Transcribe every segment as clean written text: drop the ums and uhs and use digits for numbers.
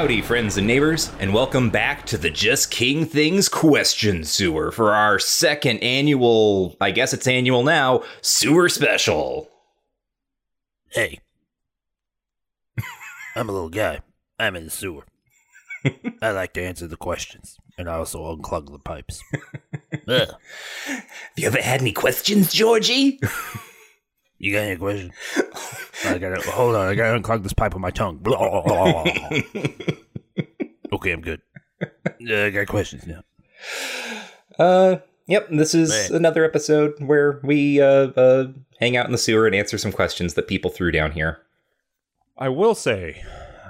Howdy, friends and neighbors, and welcome back to the Just King Things Question Sewer for our second annual, I guess it's annual now, sewer special. Hey, I'm a little guy. I'm in the sewer. I like to answer the questions, and I also unclog the pipes. Have you ever had any questions, Georgie? You got any questions? I gotta unclog this pipe with my tongue. Okay, I'm good. I got questions now. Yep, this is another episode where we hang out in the sewer and answer some questions that people threw down here. I will say,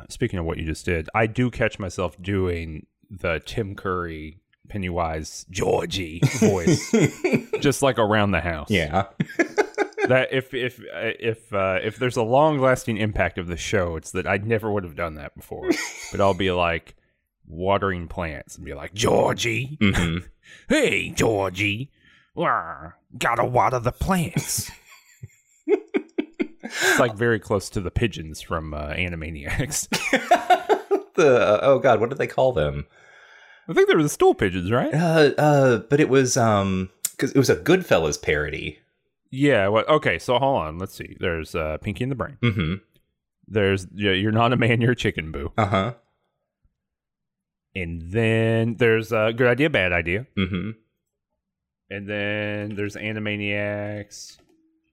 speaking of what you just did, I do catch myself doing the Tim Curry Pennywise Georgie voice, just like around the house. Yeah. That if there's a long-lasting impact of the show, it's that I never would have done that before. But I'll be like watering plants and be like, Georgie, mm-hmm. Hey, Georgie, gotta water the plants. It's like very close to the pigeons from Animaniacs. Oh God, what did they call them? I think they were the stool pigeons, right? But it was because it was a Goodfellas parody. Yeah. Well, okay. So hold on. Let's see. There's Pinky and the Brain. Mm-hmm. There's You're Not a Man, You're a Chicken, Boo. Uh huh. And then there's Good Idea, Bad Idea. Mm-hmm. And then there's Animaniacs,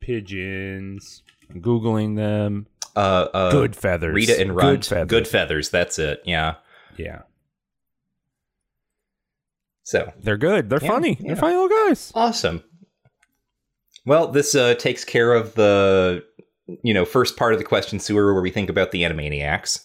pigeons. I'm Googling them. Good Feathers. Rita and Runt. Good Feathers. That's it. Yeah. Yeah. So they're good. They're funny. Yeah. They're funny little guys. Awesome. Well, this takes care of the, first part of the question sewer where we think about the Animaniacs.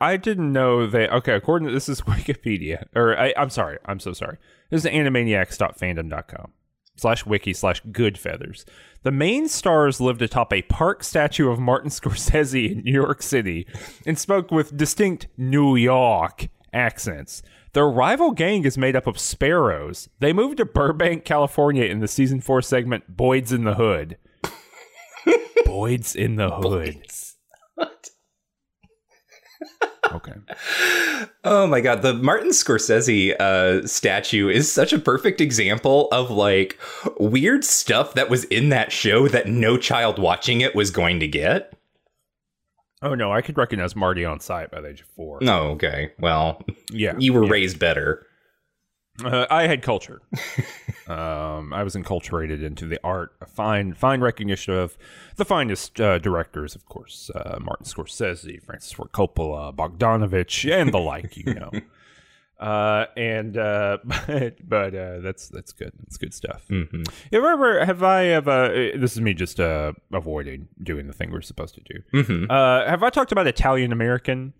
I didn't know they... Okay, according to... This is Wikipedia. Or, I'm sorry. I'm so sorry. This is animaniacs.fandom.com/wiki/goodfeathers. The main stars lived atop a park statue of Martin Scorsese in New York City and spoke with distinct New York accents. Their rival gang is made up of sparrows. They moved to Burbank, California in the season 4 segment, Boyd's in the Hood. Boyd's in the Hood. Okay. Oh my God. The Martin Scorsese statue is such a perfect example of like weird stuff that was in that show that no child watching it was going to get. Oh, no, I could recognize Marty on sight by the age of 4. Oh, okay. Well, yeah, you were raised better. I had culture. I was enculturated into the art, fine recognition of the finest directors, of course, Martin Scorsese, Francis Ford Coppola, Bogdanovich, and the like, But that's good. That's good stuff. Mm-hmm. This is me just avoiding doing the thing we're supposed to do. Mm-hmm. Have I talked about Italian American?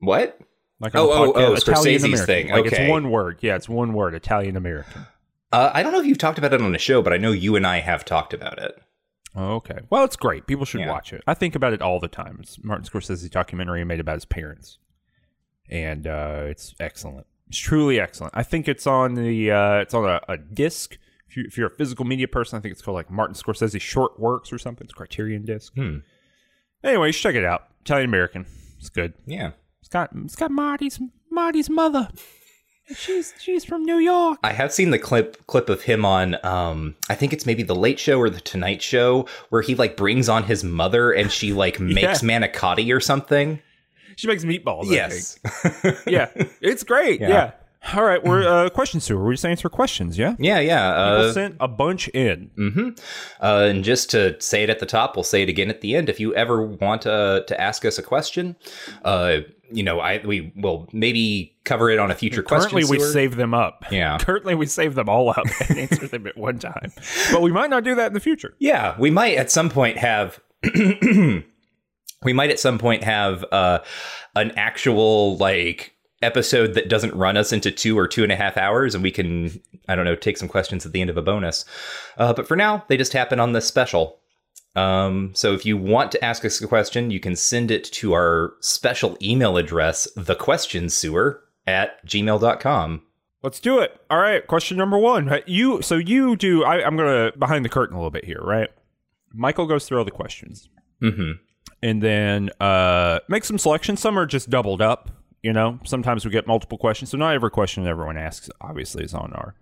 What? Like Scorsese's thing. Okay. Like it's one word. Yeah, it's one word. Italian American. I don't know if you've talked about it on the show, but I know you and I have talked about it. Oh, okay. Well, it's great. People should watch it. I think about it all the time. It's Martin Scorsese's documentary made about his parents. And it's excellent. It's truly excellent. I think it's on the it's on a disc. If you're a physical media person, I think it's called like Martin Scorsese Short Works or something. It's a Criterion disc. Hmm. Anyway, you should check it out. Italian American. It's good. Yeah. It's got Marty's mother. She's from New York. I have seen the clip of him on I think it's maybe The Late Show or The Tonight Show where he like brings on his mother and she like makes manicotti or something. She makes meatballs. Yes. Yeah. It's great. Yeah. All right. We're question sewer. We're just answering questions. Yeah. Yeah. People sent a bunch in. Mm-hmm. And just to say it at the top, we'll say it again at the end. If you ever want to ask us a question, we will maybe cover it on a future question sewer. Currently, we save them up. Yeah. Currently, we save them all up and answer them at one time. But we might not do that in the future. Yeah. We might at some point have... We might at some point have an actual like episode that doesn't run us into 2 or 2.5 hours, and we can, take some questions at the end of a bonus. But for now, they just happen on this special. So if you want to ask us a question, you can send it to our special email address, thequestionsewer@gmail.com. Let's do it. All right. Question number 1. I'm going to behind the curtain a little bit here, right? Michael goes through all the questions. Mm-hmm. And then make some selections. Some are just doubled up. You know, sometimes we get multiple questions. So not every question everyone asks, obviously, is on our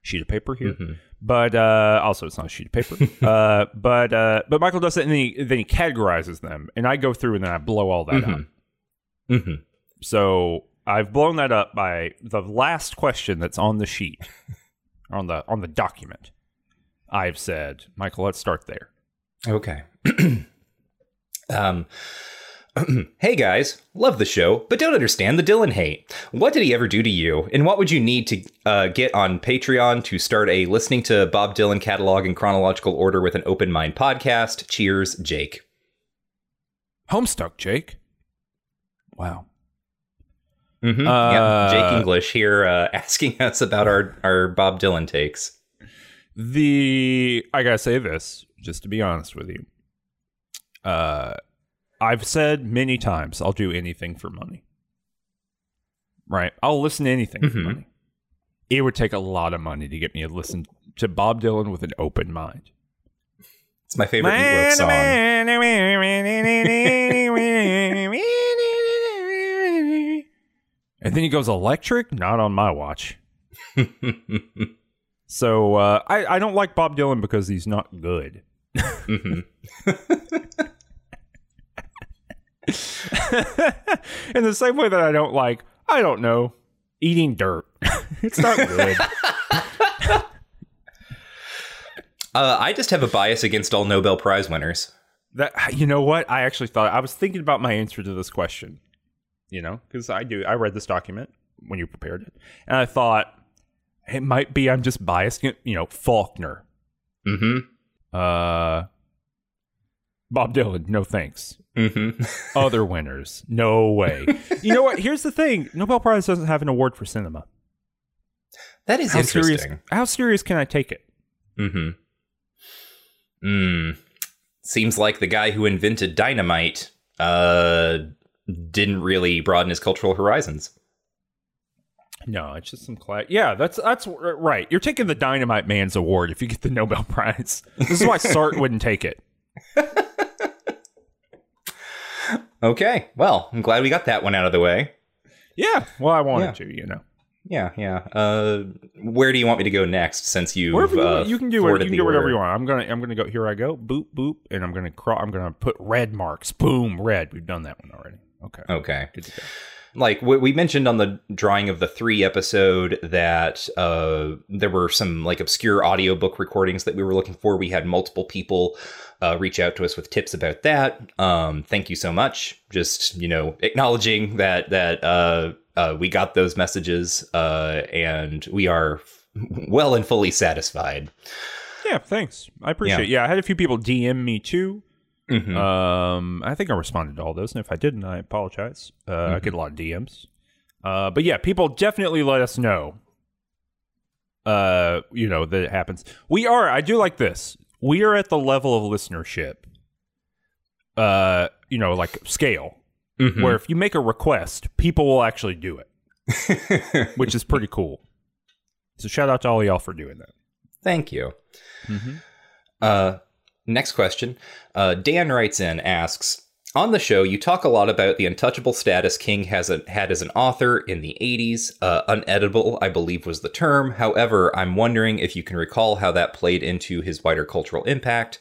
sheet of paper here. Mm-hmm. But also, it's not a sheet of paper. But Michael does that, and then he categorizes them. And I go through, and then I blow all that up. Mm-hmm. So I've blown that up by the last question that's on the sheet, on the document. I've said, Michael, let's start there. Okay. Hey guys, love the show, but don't understand the Dylan hate. What did he ever do to you? And what would you need to get on Patreon to start a listening to Bob Dylan catalog in chronological order with an open mind podcast? Cheers, Jake. Homestuck, Jake. Wow. Mm-hmm. Yeah, Jake English here asking us about our Bob Dylan takes. I gotta say this, just to be honest with you. I've said many times, I'll do anything for money. Right? I'll listen to anything for money. It would take a lot of money to get me to listen to Bob Dylan with an open mind. It's my favorite Meatloaf song. And then he goes electric? Not on my watch. So I don't like Bob Dylan because he's not good. In the same way that I don't like, I don't know, eating dirt. It's not good. I just have a bias against all Nobel Prize winners. You know what? I actually thought, I was thinking about my answer to this question, you know, because I read this document when you prepared it, and I thought it might be I'm just biased, you know, Faulkner. Bob Dylan, no thanks. Other winners, no way. You know what? Here's the thing. Nobel Prize doesn't have an award for cinema. That is interesting. How serious can I take it? Seems like the guy who invented dynamite didn't really broaden his cultural horizons. No, it's just some class. Yeah, that's right. You're taking the Dynamite Man's award if you get the Nobel Prize. This is why Sartre wouldn't take it. Okay, well, I'm glad we got that one out of the way. Yeah, well, I wanted to, you know. Yeah. Where do you want me to go next? Since you've you can do whatever you want. I'm gonna go. Here I go. Boop boop, and I'm gonna crawl. I'm gonna put red marks. Boom, red. We've done that one already. Okay. Good to go. Like we mentioned on the Drawing of the Three episode that there were some like obscure audiobook recordings that we were looking for. We had multiple people reach out to us with tips about that. Thank you so much. Just, you know, acknowledging that we got those messages and we are well and fully satisfied. Yeah, thanks. I appreciate it. Yeah, I had a few people DM me too. I think I responded to all those, and if I didn't, I apologize. I get a lot of DMs, but yeah, people definitely let us know. You know that it happens. I do like this. We are at the level of listenership. You know, like scale, where if you make a request, people will actually do it, which is pretty cool. So shout out to all y'all for doing that. Thank you. Next question. Dan writes in, asks, on the show, you talk a lot about the untouchable status King had as an author in the 80s. Uneditable, I believe, was the term. However, I'm wondering if you can recall how that played into his wider cultural impact.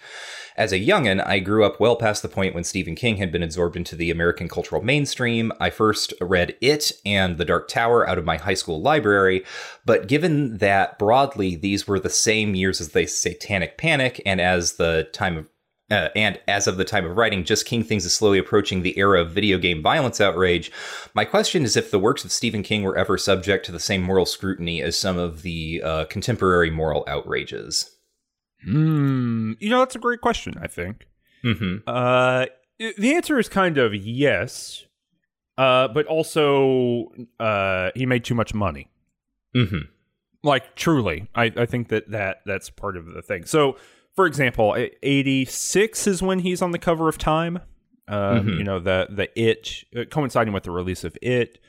As a youngin, I grew up well past the point when Stephen King had been absorbed into the American cultural mainstream. I first read It and The Dark Tower out of my high school library, but given that broadly these were the same years as the Satanic Panic and as of the time of writing, Just King Things is slowly approaching the era of video game violence outrage. My question is if the works of Stephen King were ever subject to the same moral scrutiny as some of the contemporary moral outrages. You know, that's a great question, I think. The answer is kind of yes, but also he made too much money. Like, truly, I think that's part of the thing. So, for example, 86 is when he's on the cover of Time. You know, the It, coinciding with the release of It.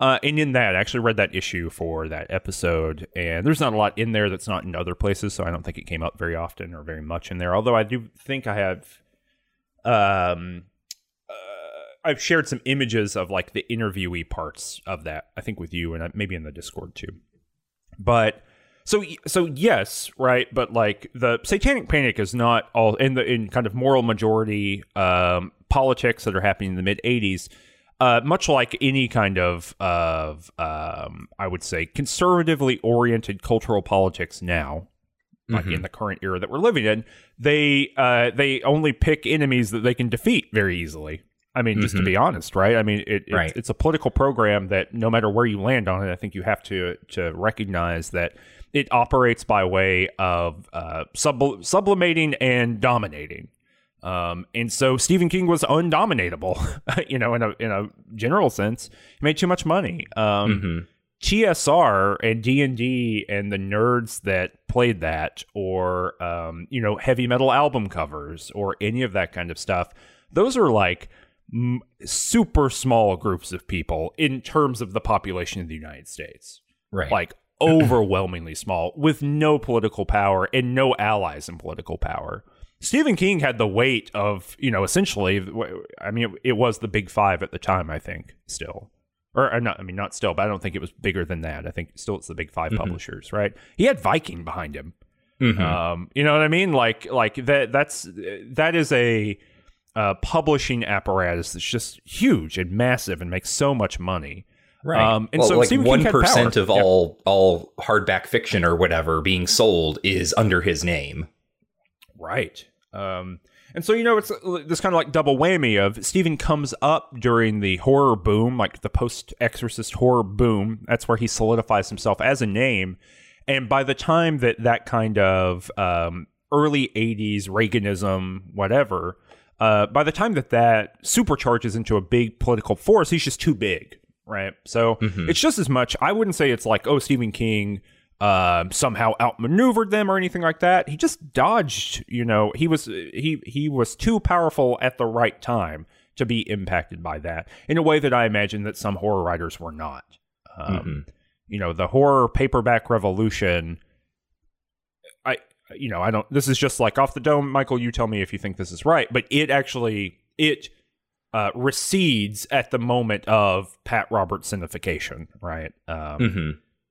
And in that, I actually read that issue for that episode, and there's not a lot in there that's not in other places, so I don't think it came up very often or very much in there. Although I do think I have I've shared some images of like the interviewee parts of that, I think with you and maybe in the Discord too. But so yes, right. But like the satanic panic is not all in the, in kind of moral majority politics that are happening in the mid 80s. Much like any kind of I would say, conservatively oriented cultural politics now, like in the current era that we're living in, they only pick enemies that they can defeat very easily. I mean, just to be honest, right? I mean, it's a political program that no matter where you land on it, I think you have to recognize that it operates by way of sublimating and dominating. And so Stephen King was undominatable, you know, in a general sense. He made too much money. TSR and D&D and the nerds that played that, or you know, heavy metal album covers or any of that kind of stuff, those are like super small groups of people in terms of the population of the United States. Right. Like overwhelmingly small, with no political power and no allies in political power. Stephen King had the weight of, you know, essentially, I mean, it was the Big Five at the time, I think, still. Or not, I mean, not still, but I don't think it was bigger than that. I think still it's the Big Five publishers, right? He had Viking behind him. You know what I mean? Like that is a publishing apparatus that's just huge and massive and makes so much money. Right. And well, so like 1% of all hardback fiction or whatever being sold is under his name. Right. And so, you know, it's this kind of like double whammy of Stephen comes up during the horror boom, like the post-Exorcist horror boom. That's where he solidifies himself as a name. And by the time that kind of early 80s Reaganism, whatever, by the time that supercharges into a big political force, he's just too big. Right. So it's just as much. I wouldn't say it's like, oh, Stephen King somehow outmaneuvered them or anything like that. He just dodged, you know, he was too powerful at the right time to be impacted by that in a way that I imagine that some horror writers were not. You know, the horror paperback revolution, this is just like off the dome, Michael, you tell me if you think this is right, but it actually, recedes at the moment of Pat Robertsonification, right?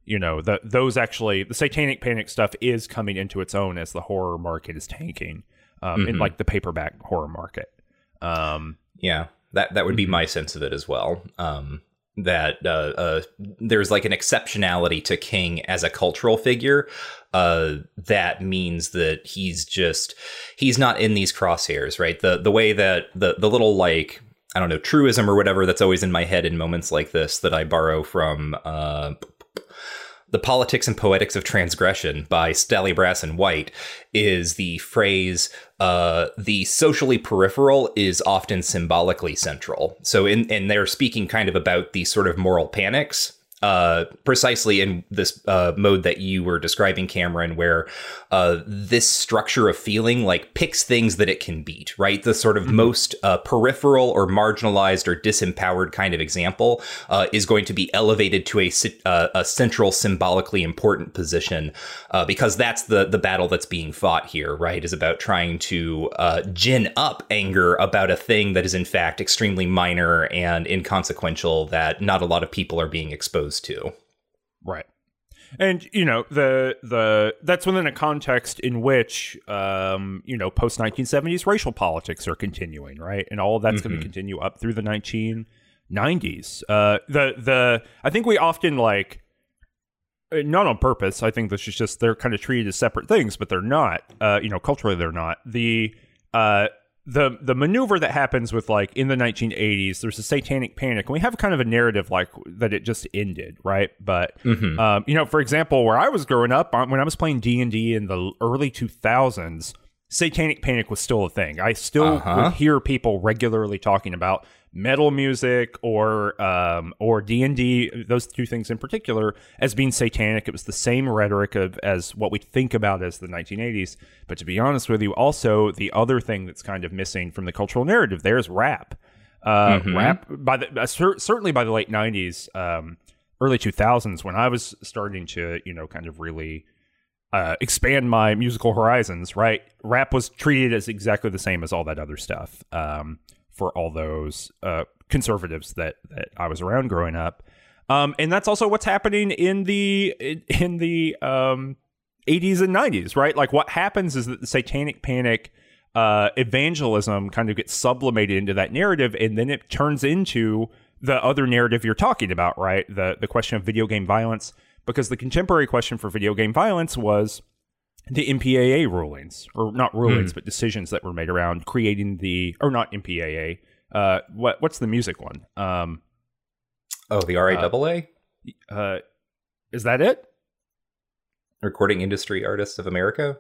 You know, the satanic panic stuff is coming into its own as the horror market is tanking, in like the paperback horror market. Yeah, that would be my sense of it as well. That there's like an exceptionality to King as a cultural figure. That means that he's not in these crosshairs, right? The way that the little, like, I don't know, truism or whatever that's always in my head in moments like this that I borrow from The Politics and Poetics of Transgression by Stanley Brassen White is the phrase, the socially peripheral is often symbolically central. So and they're speaking kind of about these sort of moral panics, precisely in this mode that you were describing, Cameron, where this structure of feeling like picks things that it can beat, right? The sort of most peripheral or marginalized or disempowered kind of example is going to be elevated to a central, symbolically important position, because that's the battle that's being fought here, right? Is about trying to gin up anger about a thing that is in fact extremely minor and inconsequential that not a lot of people are being exposed to. Right. And, you know, that's within a context in which, you know, post 1970s racial politics are continuing, right? And all of that's going to continue up through the 1990s. I think we often, like, not on purpose, I think this is just, they're kind of treated as separate things, but they're not, you know, culturally they're not. The maneuver that happens with, like, in the 1980s, there's a satanic panic, and we have kind of a narrative like that it just ended, right? But you know, for example, where I was growing up, when I was playing D&D in the early 2000s, satanic panic was still a thing. I still would hear people regularly talking about metal music or D&D, those two things in particular, as being satanic. It was the same rhetoric as what we think about as the 1980s. But to be honest with you, also the other thing that's kind of missing from the cultural narrative there is rap. Rap by the certainly by the late 90s, early 2000s, when I was starting to, you know, kind of really expand my musical horizons, right? Rap was treated as exactly the same as all that other stuff. for all those conservatives that I was around growing up. And that's also what's happening in the 80s and 90s, right? Like, what happens is that the Satanic Panic evangelism kind of gets sublimated into that narrative, and then it turns into the other narrative you're talking about, right? The question of video game violence, because the contemporary question for video game violence was the MPAA rulings, or not rulings, but decisions that were made around creating the, or not MPAA, what's the music one? The RAAA? Is that it? Recording Industry Artists of America?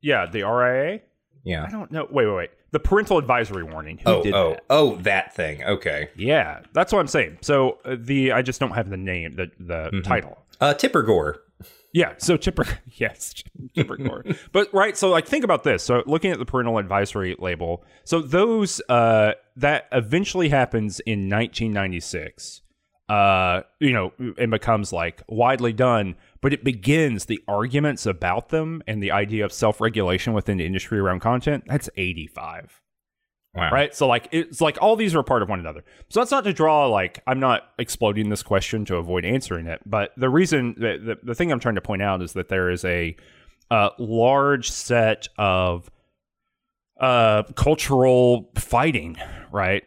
Yeah, the RIA? Yeah. I don't know. Wait. The parental advisory warning. That thing. Okay. Yeah, that's what I'm saying. So I just don't have the name, the title. Tipper Gore. Yeah. So Tipper Gore. But right. So like, think about this. So looking at the parental advisory label. So those that eventually happens in 1996. It becomes like widely done, but it begins the arguments about them and the idea of self-regulation within the industry around content. That's 85. Wow. Right. So like, it's like all these are part of one another. So that's not to draw, like, I'm not exploding this question to avoid answering it. But the reason the thing I'm trying to point out is that there is a large set of cultural fighting, right?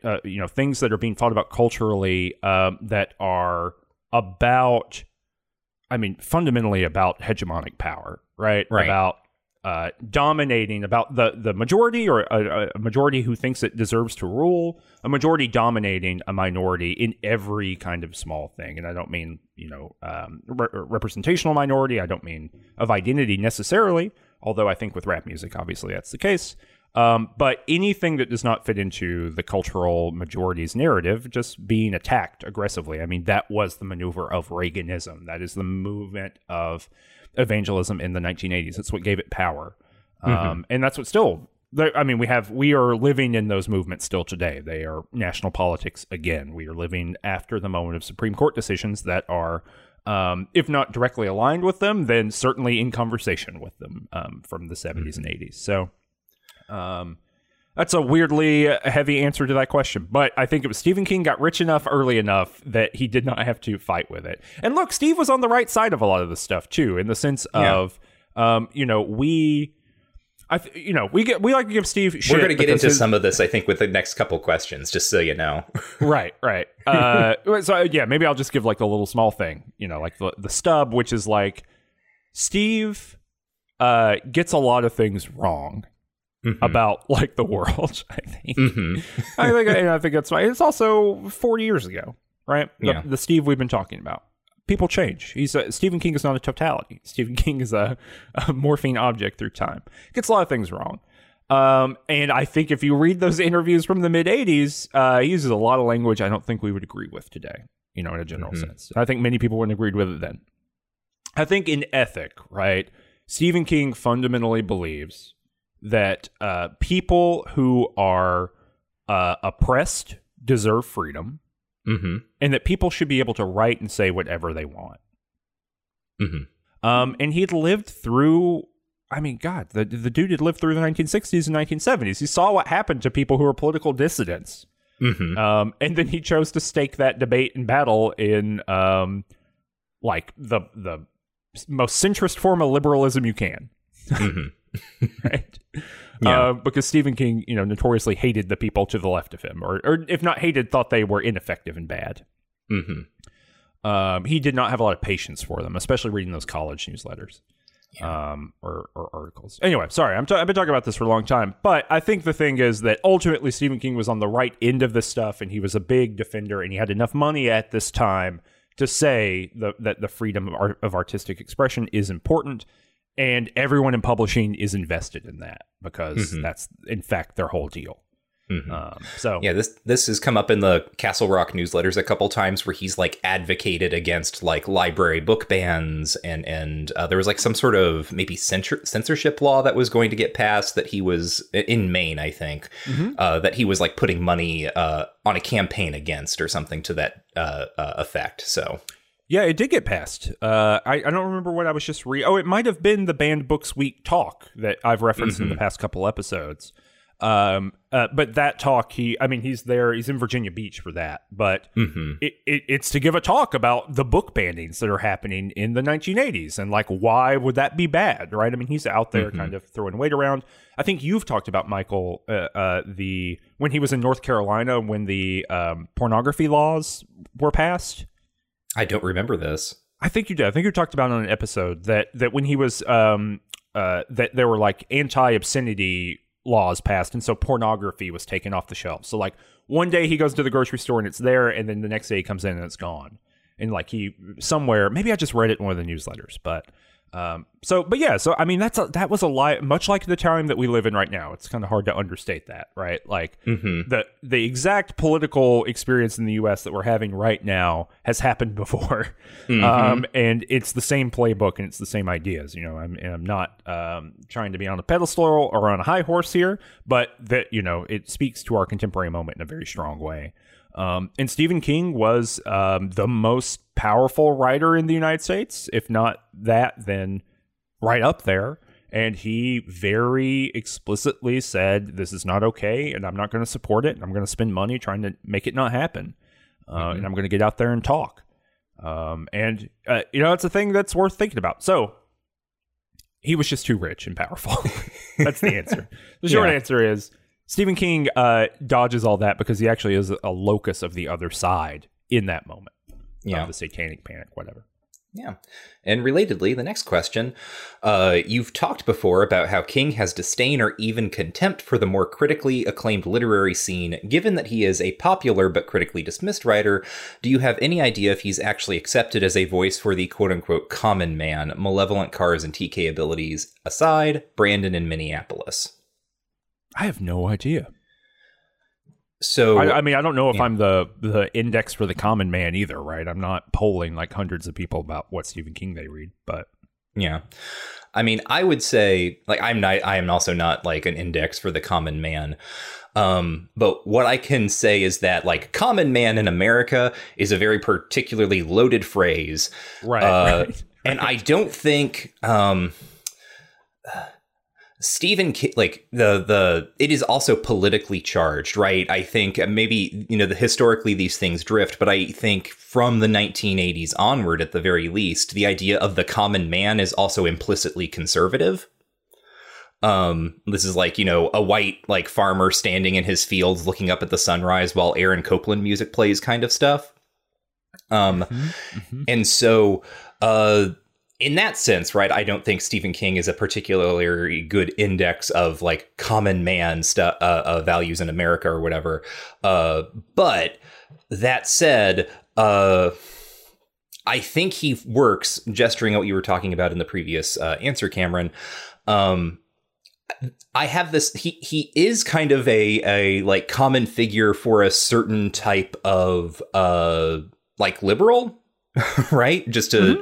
Things that are being fought about culturally that are about, fundamentally about hegemonic power, right? About dominating, about the majority, or a majority who thinks it deserves to rule, a majority dominating a minority in every kind of small thing. And I don't mean, representational minority. I don't mean of identity necessarily, although I think with rap music, obviously that's the case. But anything that does not fit into the cultural majority's narrative, just being attacked aggressively. That was the maneuver of Reaganism. That is the movement of evangelism in the 1980s. That's what gave it power. And that's what still, we are living in those movements still today. They are national politics again. We are living after the moment of Supreme Court decisions that are, if not directly aligned with them, then certainly in conversation with them from the 70s and 80s. So... that's a weirdly heavy answer to that question, but I think it was Stephen King got rich enough early enough that he did not have to fight with it. And look, Steve was on the right side of a lot of this stuff too, in the sense of, we like to give Steve shit. We're going to get into some of this, I think, with the next couple questions, just so you know. Right. So yeah, maybe I'll just give like the little small thing, like the stub, which is like Steve gets a lot of things wrong. About like the world, I think. I think that's why it's also 40 years ago, right? The Steve we've been talking about. People change. Stephen King is not a totality. Stephen King is a morphing object through time. Gets a lot of things wrong. And I think if you read those interviews from the mid 80s, he uses a lot of language I don't think we would agree with today, in a general sense. I think many people wouldn't agree with it then. I think in Ethic, right? Stephen King fundamentally believes that people who are oppressed deserve freedom, and that people should be able to write and say whatever they want. And he'd lived through, the dude had lived through the 1960s and 1970s. He saw what happened to people who were political dissidents. And then he chose to stake that debate and battle in the most centrist form of liberalism you can. Right. Yeah. Because Stephen King, notoriously hated the people to the left of him, or if not hated, thought they were ineffective and bad. He did not have a lot of patience for them, especially reading those college newsletters, or articles. Anyway, sorry, I've been talking about this for a long time, but I think the thing is that ultimately Stephen King was on the right end of this stuff, and he was a big defender, and he had enough money at this time to say that the freedom of artistic expression is important. And everyone in publishing is invested in that because that's, in fact, their whole deal. This has come up in the Castle Rock newsletters a couple times where he's like advocated against like library book bans and there was like some sort of maybe censorship law that was going to get passed that he was in Maine, I think, that he was like putting money on a campaign against or something to that effect. So. Yeah, it did get passed. I don't remember what I was just reading. Oh, it might have been the Banned Books Week talk that I've referenced in the past couple episodes. But that talk, he's there. He's in Virginia Beach for that. But it's to give a talk about the book bannings that are happening in the 1980s and like why would that be bad, right? I mean, he's out there kind of throwing weight around. I think you've talked about Michael when he was in North Carolina when the pornography laws were passed. I don't remember this. I think you did. I think you talked about on an episode that when he was that there were like anti-obscenity laws passed, and so pornography was taken off the shelf. So like one day he goes to the grocery store and it's there, and then the next day he comes in and it's gone. And like he somewhere, maybe I just read it in one of the newsletters, but I mean that was a lie, much like the time that we live in right now. It's kind of hard to understate that, right? Like the exact political experience in the U.S. that we're having right now has happened before, and it's the same playbook and it's the same ideas. You know, I'm not trying to be on a pedestal or on a high horse here, but that it speaks to our contemporary moment in a very strong way. And Stephen King was the most powerful writer in the United States, if not that, then right up there. And he very explicitly said, this is not okay, and I'm not going to support it, and I'm going to spend money trying to make it not happen. And I'm going to get out there and talk. It's a thing that's worth thinking about. So he was just too rich and powerful. That's the answer. The short answer is, Stephen King dodges all that because he actually is a locus of the other side in that moment. Yeah. The satanic panic, whatever. Yeah. And relatedly, the next question, you've talked before about how King has disdain or even contempt for the more critically acclaimed literary scene. Given that he is a popular but critically dismissed writer, do you have any idea if he's actually accepted as a voice for the quote-unquote common man, malevolent cars and TK abilities aside, Brandon in Minneapolis? I have no idea. So I don't know if I'm the index for the common man either, right? I'm not polling like hundreds of people about what Stephen King they read, but yeah. I mean, I would say like I am also not like an index for the common man. But what I can say is that like common man in America is a very particularly loaded phrase. Right. Right. And I don't think Stephen King, like it is also politically charged, right? I think maybe, historically these things drift, but I think from the 1980s onward, at the very least, the idea of the common man is also implicitly conservative. This is like, a white like farmer standing in his fields looking up at the sunrise while Aaron Copland music plays kind of stuff. And so, in that sense, right, I don't think Stephen King is a particularly good index of like common man values in America or whatever. But that said, I think he works, gesturing at what you were talking about in the previous answer, Cameron. I have this. He is kind of a like common figure for a certain type of like liberal. Right. Just to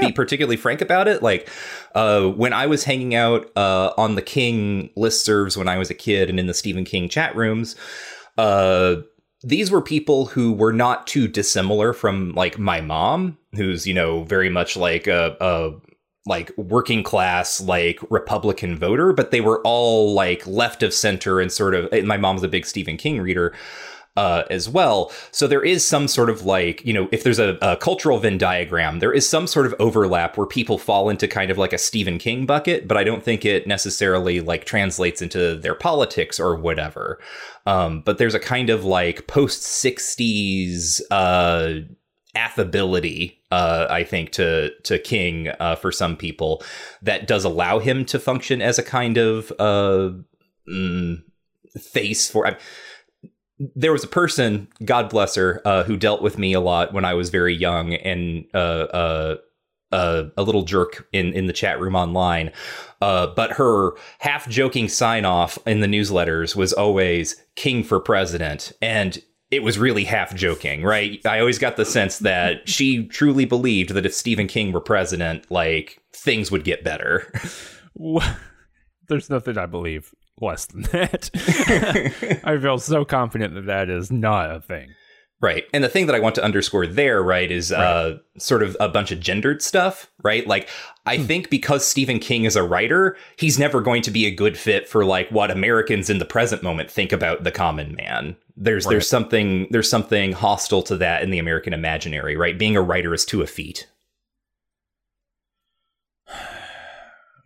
be particularly frank about it. Like when I was hanging out on the King listservs when I was a kid and in the Stephen King chat rooms, these were people who were not too dissimilar from like my mom, who's, very much like a like working class, like Republican voter. But they were all like left of center and sort of, and my mom's a big Stephen King reader. As well. So there is some sort of like, if there's a cultural Venn diagram, there is some sort of overlap where people fall into kind of like a Stephen King bucket, but I don't think it necessarily like translates into their politics or whatever. But there's a kind of like post 60s affability, I think, to King for some people that does allow him to function as a kind of face for... There was a person, God bless her, who dealt with me a lot when I was very young and a little jerk in the chat room online. But her half-joking sign-off in the newsletters was always King for president. And it was really half-joking, right? I always got the sense that she truly believed that if Stephen King were president, like, things would get better. There's nothing I believe less than that. I feel so confident that is not a thing. Right. And the thing that I want to underscore there, right, is sort of a bunch of gendered stuff, right? Like, I think because Stephen King is a writer, he's never going to be a good fit for like what Americans in the present moment think about the common man. There's something hostile to that in the American imaginary, right? Being a writer is to a feat.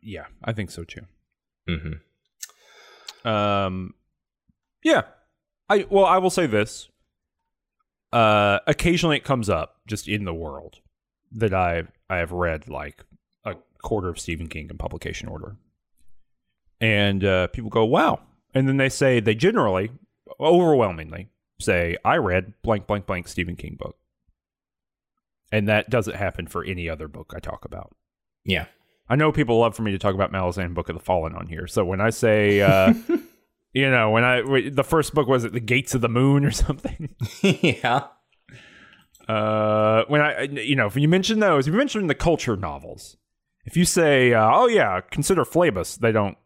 Yeah, I think so too. Mm-hmm. Yeah. I will say this. Occasionally it comes up just in the world that I have read like a quarter of Stephen King in publication order. And people go, wow. And then they say, they generally, overwhelmingly say, I read blank, blank, blank Stephen King book. And that doesn't happen for any other book I talk about. Yeah. I know people love for me to talk about Malazan Book of the Fallen on here. So when I say... You know, the first book was The Gates of the Moon or something. Yeah. If you mention those, if you mention the culture novels, if you say, oh yeah, consider Phlebas, they don't,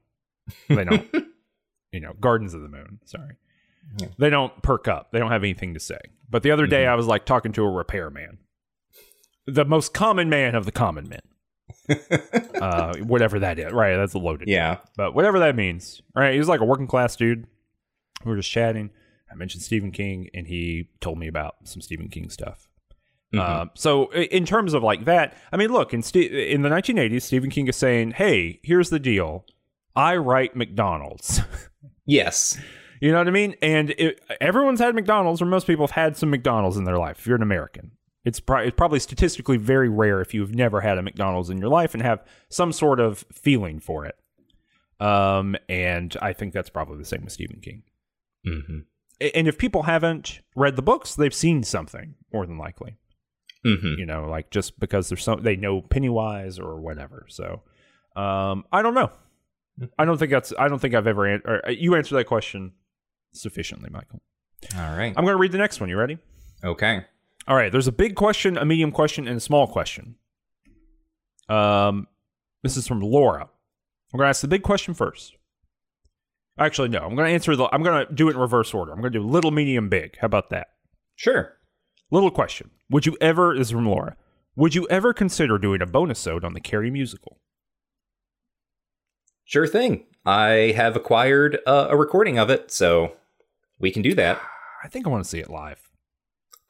Gardens of the Moon. Sorry. Yeah. They don't perk up. They don't have anything to say. But the other day I was like talking to a repairman, the most common man of the common men. Whatever that is, right? That's a loaded. Yeah, term. But whatever that means, right? He was like a working class dude. We were just chatting. I mentioned Stephen King, and he told me about some Stephen King stuff. So in terms of like that, I mean, look, in the 1980s, Stephen King is saying, "Hey, here's the deal. I write McDonald's." Yes, you know what I mean. And everyone's had McDonald's, or most people have had some McDonald's in their life. If you're an American. It's probably statistically very rare if you've never had a McDonald's in your life and have some sort of feeling for it. And I think that's probably the same with Stephen King. Mm-hmm. And if people haven't read the books, they've seen something more than likely. Mm-hmm. You know, like just because there's some, they know Pennywise or whatever. So I don't know. I don't think I've ever. You answered that question sufficiently, Michael. All right. I'm going to read the next one. You ready? Okay. All right, there's a big question, a medium question, and a small question. This is from Laura. I'm going to ask the big question first. Actually, no. I'm going to do it in reverse order. I'm going to do little, medium, big. How about that? Sure. Little question. This is from Laura. Would you ever consider doing a bonusode on the Carrie musical? Sure thing. I have acquired a recording of it, so we can do that. I think I want to see it live.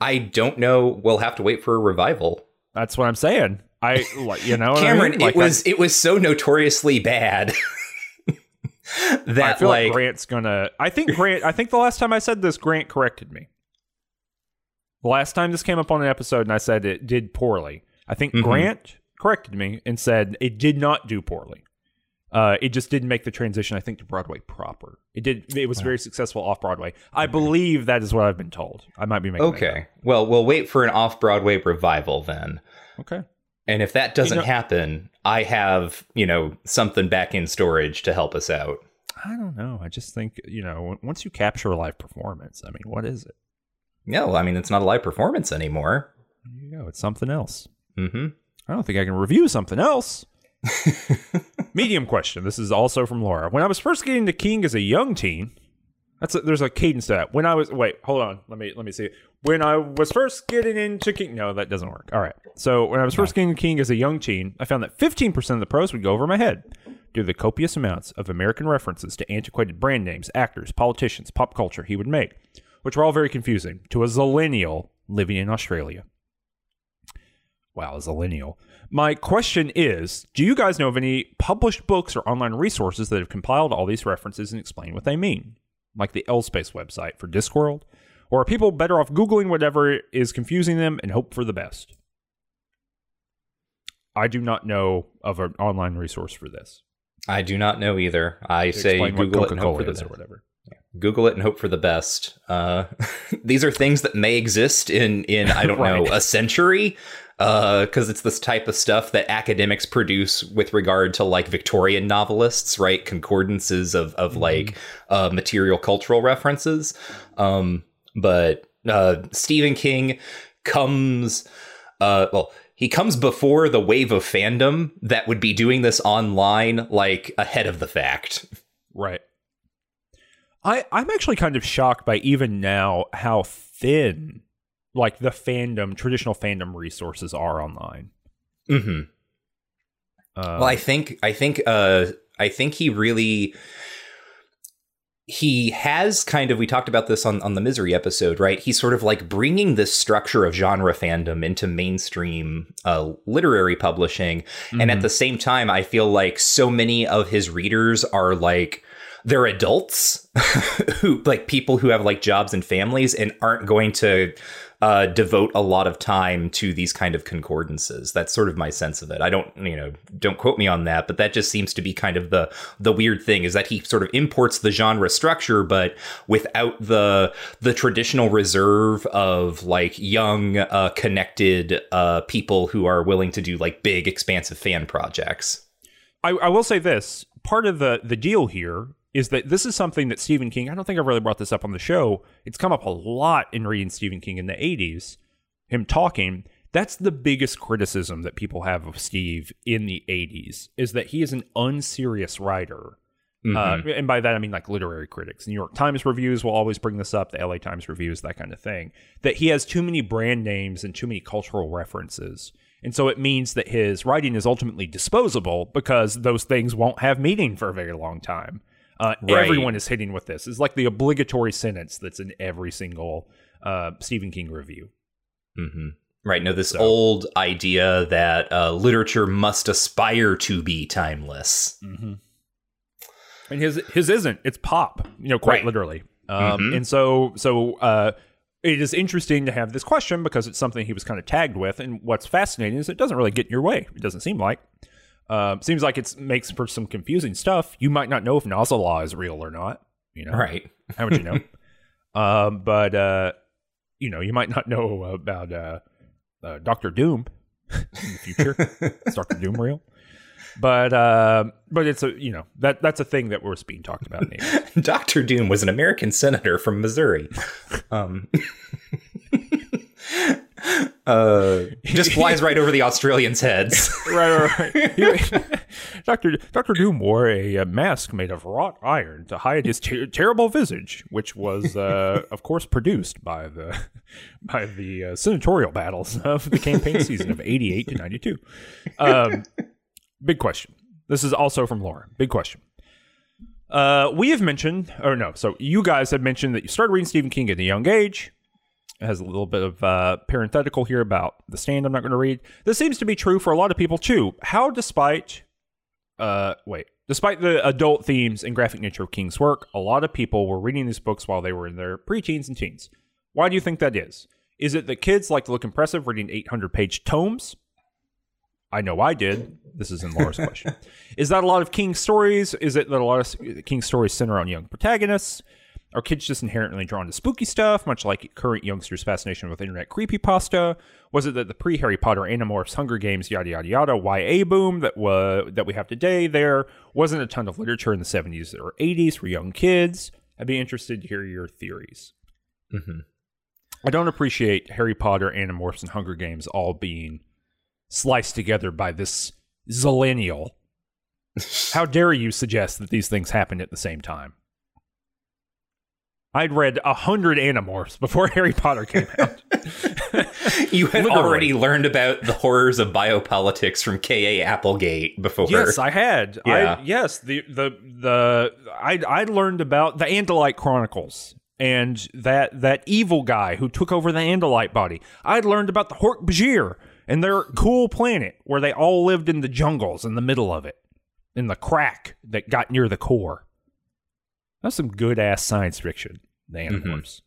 I don't know. We'll have to wait for a revival. That's what I'm saying. Cameron, I mean? Like, it was so notoriously bad that I feel like Grant's gonna. I think the last time I said this, Grant corrected me. The last time this came up on an episode, and I said it did poorly. I think Grant corrected me and said it did not do poorly. It just didn't make the transition. I think to Broadway proper. It did. It was very successful off Broadway. I believe that is what I've been told. I might be making. Okay. Well, we'll wait for an off Broadway revival then. Okay. And if that doesn't happen, I have something back in storage to help us out. I don't know. I just think once you capture a live performance, I mean, what is it? No, I mean it's not a live performance anymore. It's something else. Mm-hmm. I don't think I can review something else. Medium question. This is also from Laura. When I was first getting to King as a young teen, there's a cadence to that. When I was let me see. When I was first getting into King, no, that doesn't work. All right. So when I was first getting to King as a young teen, I found that 15% of the prose would go over my head due to the copious amounts of American references to antiquated brand names, actors, politicians, pop culture he would make, which were all very confusing to a zillennial living in Australia. Wow, a zillennial. My question is, do you guys know of any published books or online resources that have compiled all these references and explained what they mean? Like the Lspace website for Discworld? Or are people better off Googling whatever is confusing them and hope for the best? I do not know of an online resource for this. I do not know either. I say Google it and hope for the best. Or whatever. Yeah. Google it and hope for the best. These are things that may exist in I don't know, a century. Because it's this type of stuff that academics produce with regard to like Victorian novelists, right? Concordances of like material cultural references. But Stephen King comes before the wave of fandom that would be doing this online, like ahead of the fact. Right. I'm actually kind of shocked by even now how thin like the fandom, traditional fandom resources are online. Mm-hmm. Well, I think he really, he has kind of, we talked about this on the Misery episode, right? He's sort of like bringing this structure of genre fandom into mainstream literary publishing. Mm-hmm. And at the same time, I feel like so many of his readers are like, they're adults who like people who have like jobs and families and aren't going to devote a lot of time to these kind of concordances. That's sort of my sense of it. I don't, you know, don't quote me on that, but that just seems to be kind of the weird thing, is that he sort of imports the genre structure, but without the traditional reserve of like young, connected people who are willing to do like big, expansive fan projects. I will say this, part of the deal here is that this is something that Stephen King, I don't think I've really brought this up on the show, it's come up a lot in reading Stephen King in the 80s, him talking, that's the biggest criticism that people have of Steve in the 80s, is that he is an unserious writer. Mm-hmm. And by that I mean like literary critics. New York Times reviews will always bring this up, the LA Times reviews, that kind of thing, that he has too many brand names and too many cultural references. And so it means that his writing is ultimately disposable because those things won't have meaning for a very long time. Right. Everyone is hitting with this. It's like the obligatory sentence that's in every single Stephen King review. Mm-hmm. Right. No, this old idea that literature must aspire to be timeless. Mm-hmm. And his isn't. It's pop, you know, quite literally. Mm-hmm. And so it is interesting to have this question because it's something he was kind of tagged with. And what's fascinating is it doesn't really get in your way. It doesn't seem like. Seems like it makes for some confusing stuff. You might not know if Nozalaw is real or not. You know, right? How would you know? But you know, you might not know about Dr. Doom in the future. Is Dr. Doom real? But it's a, you know, that's a thing that was being talked about. Dr. Doom was an American senator from Missouri. Just flies right over the Australians' heads. Right. Dr. Doom wore a mask made of wrought iron to hide his terrible visage, which was, of course, produced by the senatorial battles of the campaign season of 88 to 92. Big question. This is also from Laura. Big question. You guys have mentioned that you started reading Stephen King at a young age. It has a little bit of parenthetical here about The Stand I'm not going to read. This seems to be true for a lot of people, too. How, despite the adult themes and graphic nature of King's work, a lot of people were reading these books while they were in their preteens and teens. Why do you think that is? Is it that kids like to look impressive reading 800-page tomes? I know I did. This is in Laura's question. Is that a lot of King's stories? Is it that a lot of King's stories center on young protagonists? Are kids just inherently drawn to spooky stuff, much like current youngsters' fascination with internet creepypasta? Was it that the pre-Harry Potter, Animorphs, Hunger Games, yada, yada, yada, YA boom that we have today there wasn't a ton of literature in the 70s or 80s for young kids? I'd be interested to hear your theories. Mm-hmm. I don't appreciate Harry Potter, Animorphs, and Hunger Games all being sliced together by this zillennial. How dare you suggest that these things happened at the same time? I'd read 100 Animorphs before Harry Potter came out. You had already learned about the horrors of biopolitics from K.A. Applegate before. Yes, I had. Yeah. I learned about the Andalite Chronicles and that evil guy who took over the Andalite body. I'd learned about the Hork-Bajir and their cool planet where they all lived in the jungles in the middle of it, in the crack that got near the core. That's some good-ass science fiction, the Animorphs. Mm-hmm.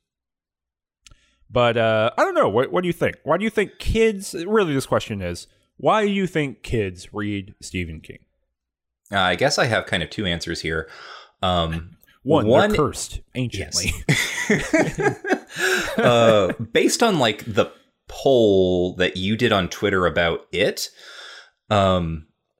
But I don't know. What do you think? Why do you think kids... Really, this question is, why do you think kids read Stephen King? I guess I have kind of two answers here. One, they're cursed anciently. Yes. Based on like the poll that you did on Twitter about it...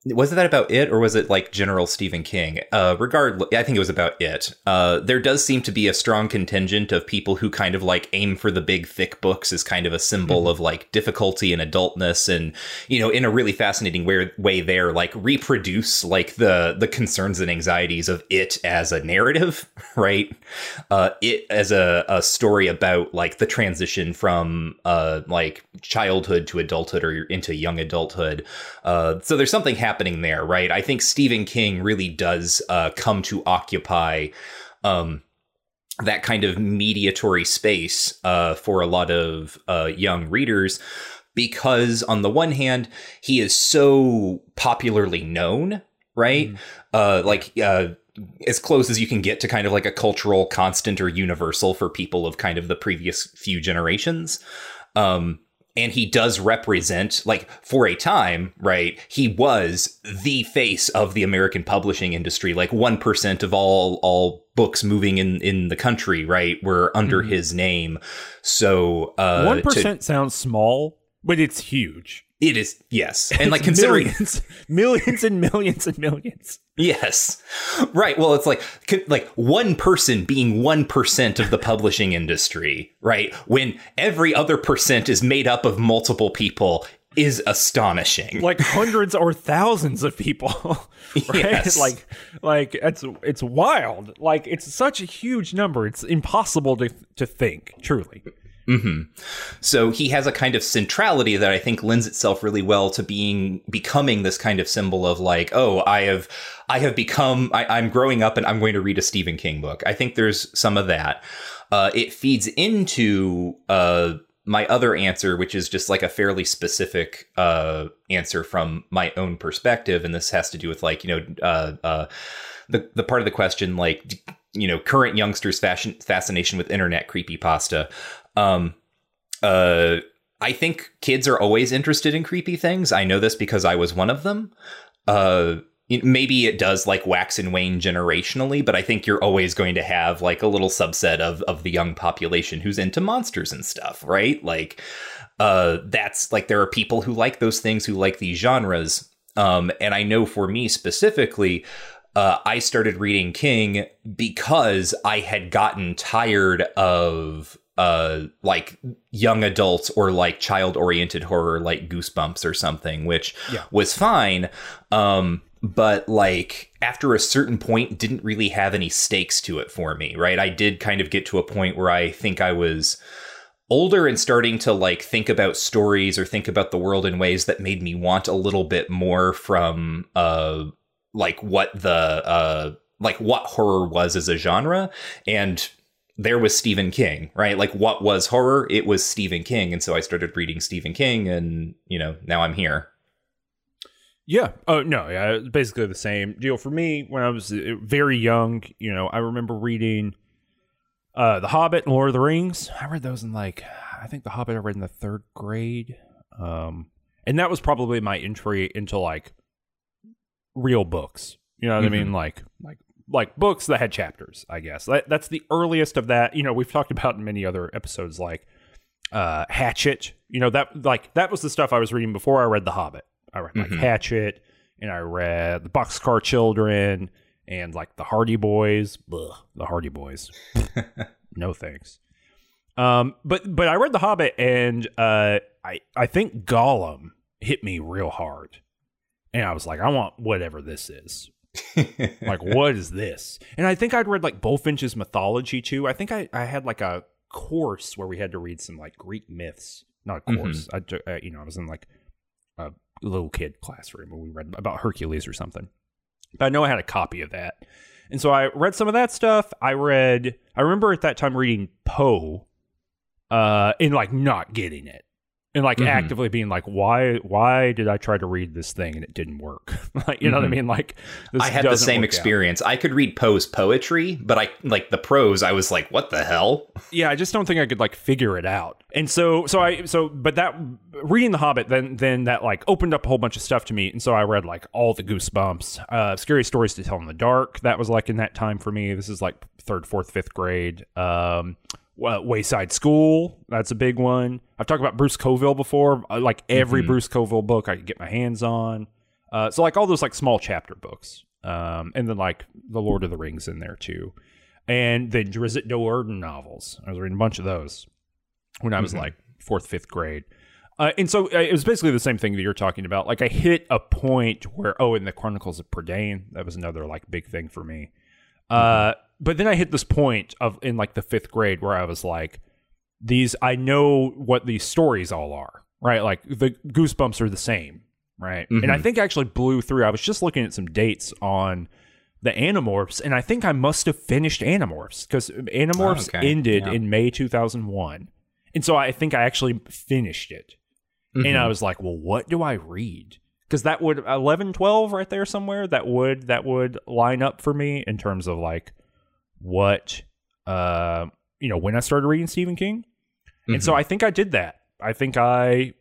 Was that about it, or was it like general Stephen King? Regardless, I think it was about it. There does seem to be a strong contingent of people who kind of like aim for the big thick books as kind of a symbol of like difficulty and adultness, and, you know, in a really fascinating way there, like reproduce like the concerns and anxieties of it as a narrative, right? It as a story about like the transition from like childhood to adulthood or into young adulthood. So there's something happening there, right? I think Stephen King really does come to occupy that kind of mediatory space for a lot of young readers, because on the one hand, he is so popularly known, right? As close as you can get to kind of like a cultural constant or universal for people of kind of the previous few generations. And he does represent, like, for a time, right, he was the face of the American publishing industry. Like 1% of all books moving in the country, right, were under his name. So 1% sounds small, but it's huge. It is, yes. And like considering millions and millions and millions. Yes. Right. Well, it's like one person being 1% of the publishing industry, right? When every other percent is made up of multiple people is astonishing. Like hundreds or thousands of people. Right? Yes. Like it's wild. Like it's such a huge number. It's impossible to think, truly. Mm-hmm. So he has a kind of centrality that I think lends itself really well to becoming this kind of symbol of like, oh, I'm growing up and I'm going to read a Stephen King book. I think there's some of that. It feeds into my other answer, which is just like a fairly specific answer from my own perspective. And this has to do with like, you know, the part of the question, like, you know, current youngsters' fascination with internet creepypasta. I think kids are always interested in creepy things. I know this because I was one of them. Maybe it does like wax and wane generationally, but I think you're always going to have like a little subset of the young population who's into monsters and stuff, right? Like, that's like, there are people who like those things, who like these genres. And I know for me specifically, I started reading King because I had gotten tired of, like young adults or like child-oriented horror, like Goosebumps or something, which was fine. But like after a certain point, didn't really have any stakes to it for me, right? I did kind of get to a point where I think I was older and starting to like think about stories or think about the world in ways that made me want a little bit more from like what the like what horror was as a genre. And there was Stephen King, right? Like what was horror? It was Stephen King. And so I started reading Stephen King and, you know, now I'm here. Yeah. Oh, no. Yeah. Basically the same deal for me when I was very young. You know, I remember reading The Hobbit and Lord of the Rings. I read those in like, I think The Hobbit I read in the third grade. And that was probably my entry into like real books. You know what I mean? Like books that had chapters, I guess. That's the earliest of that. You know, we've talked about in many other episodes, like Hatchet. You know, that was the stuff I was reading before I read The Hobbit. I read like Hatchet, and I read The Boxcar Children, and like The Hardy Boys. Ugh, The Hardy Boys. No thanks. But I read The Hobbit, and I think Gollum hit me real hard, and I was like, I want whatever this is. Like, what is this? And I think I'd read like Bulfinch's mythology too. I think I had like a course where we had to read some like Greek myths. Not a course. I was in like a little kid classroom where we read about Hercules or something. But I know I had a copy of that, and so I read some of that stuff. I remember at that time reading Poe, and like not getting it. And like actively being like, why did I try to read this thing and it didn't work? Like, you know what I mean? Like, this I had the same experience. Out. I could read Poe's poetry, but I like the prose. I was like, what the hell? Yeah, I just don't think I could like figure it out. And so that reading The Hobbit then that like opened up a whole bunch of stuff to me. And so I read like all the Goosebumps, Scary Stories to Tell in the Dark. That was like in that time for me. This is like third, fourth, fifth grade. Wayside School, that's a big one. I've talked about Bruce Coville before, like every Bruce Coville book I could get my hands on. So like all those like small chapter books, and then like the Lord of the Rings in there too, and the Drizzt Do'Urden novels. I was reading a bunch of those when I was like fourth, fifth grade. And so it was basically the same thing that you're talking about. Like I hit a point where, oh, in the Chronicles of Prydain, that was another like big thing for me. But then I hit this point of in like the fifth grade where I was like, these, I know what these stories all are, right? Like the Goosebumps are the same, right? And I think I actually blew through. I was just looking at some dates on the Animorphs, and I think I must have finished Animorphs because Animorphs ended in May 2001. And so I think I actually finished it. And I was like, well, what do I read? Because that would 11, 12 right there somewhere. That would line up for me in terms of like what, you know, when I started reading Stephen King. And so I think I did that. I think I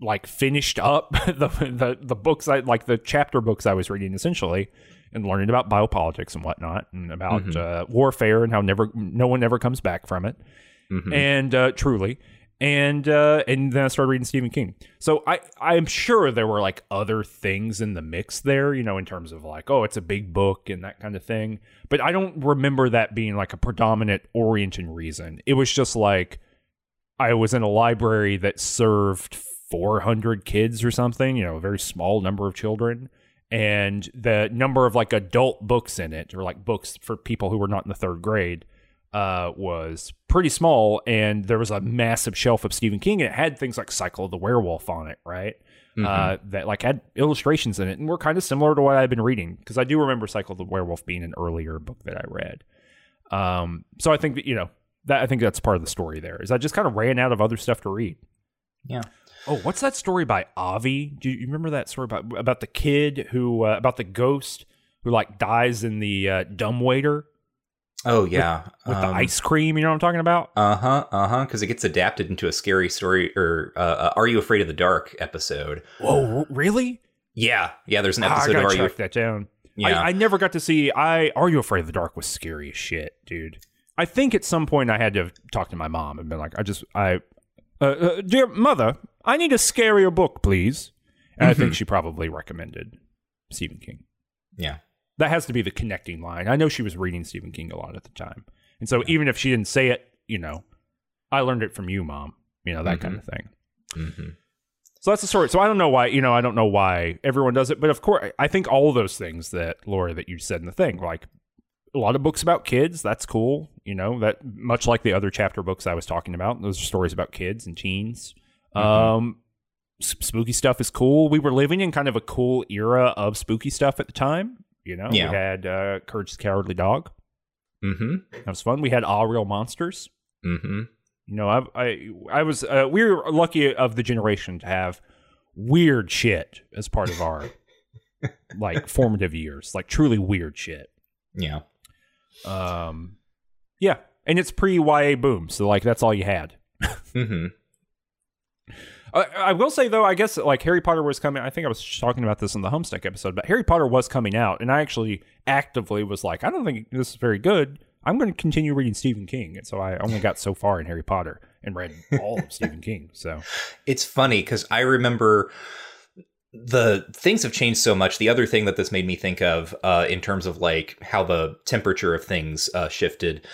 like finished up the books, I like the chapter books I was reading essentially, and learning about biopolitics and whatnot, and about warfare and how no one ever comes back from it. And truly. And then I started reading Stephen King. So I'm sure there were like other things in the mix there, you know, in terms of like, oh, it's a big book and that kind of thing. But I don't remember that being like a predominant orienting reason. It was just like I was in a library that served 400 kids or something, you know, a very small number of children. And the number of like adult books in it, or like books for people who were not in the third grade, was pretty small, and there was a massive shelf of Stephen King, and it had things like Cycle of the Werewolf on it, right? That like had illustrations in it, and were kind of similar to what I've been reading, because I do remember Cycle of the Werewolf being an earlier book that I read. So I think that, you know, that I think that's part of the story there, is I just kind of ran out of other stuff to read. Yeah. Oh, what's that story by Avi? Do you remember that story about the kid who about the ghost who like dies in the dumbwaiter? Oh yeah, with the ice cream. You know what I'm talking about? Because it gets adapted into a Scary Story or Are You Afraid of the Dark episode. Whoa, really? Yeah. There's an episode of Are You Afraid of the Dark. Yeah. I never got to see. Are You Afraid of the Dark was scary as shit, dude. I think at some point I had to have talked to my mom and been like, dear mother, I need a scarier book, please. And I think she probably recommended Stephen King. Yeah. That has to be the connecting line. I know she was reading Stephen King a lot at the time. And so even if she didn't say it, you know, I learned it from you, Mom, you know, that kind of thing. So that's the story. So I don't know why everyone does it. But of course, I think all of those things that, Laura, that you said in the thing, like a lot of books about kids, that's cool. You know, that much like the other chapter books I was talking about, those are stories about kids and teens. Spooky stuff is cool. We were living in kind of a cool era of spooky stuff at the time. You know, we had Courage the Cowardly Dog. That was fun. We had All Real Monsters. You know, I was we were lucky of the generation to have weird shit as part of our like formative years, like truly weird shit. Yeah. Yeah, and it's pre YA boom, so like that's all you had. I will say, though, I guess like Harry Potter was coming. I think I was talking about this in the Homestuck episode, but Harry Potter was coming out, and I actually actively was like, I don't think this is very good. I'm going to continue reading Stephen King. And so I only got so far in Harry Potter and read all of Stephen King. So it's funny because I remember the things have changed so much. The other thing that this made me think of in terms of like how the temperature of things shifted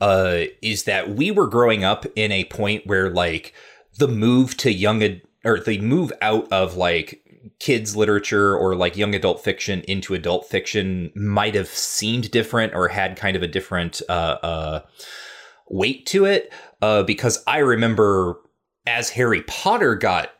is that we were growing up in a point where like the move to the move out of like kids literature or like young adult fiction into adult fiction might have seemed different or had kind of a different weight to it. Because I remember as Harry Potter got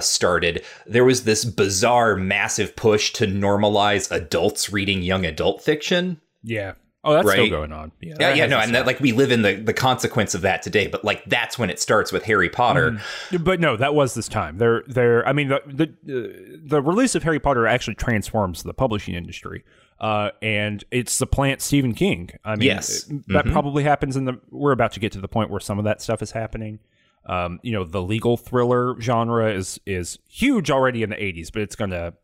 started, there was this bizarre, massive push to normalize adults reading young adult fiction. Yeah. Oh, that's still going on. Yeah. No, and that, like, we live in the consequence of that today. But like, that's when it starts with Harry Potter. But no, that was this time. I mean, the release of Harry Potter actually transforms the publishing industry, and it supplants Stephen King. I mean, yes, that probably happens We're about to get to the point where some of that stuff is happening. You know, the legal thriller genre is huge already in the 80s, but it's going to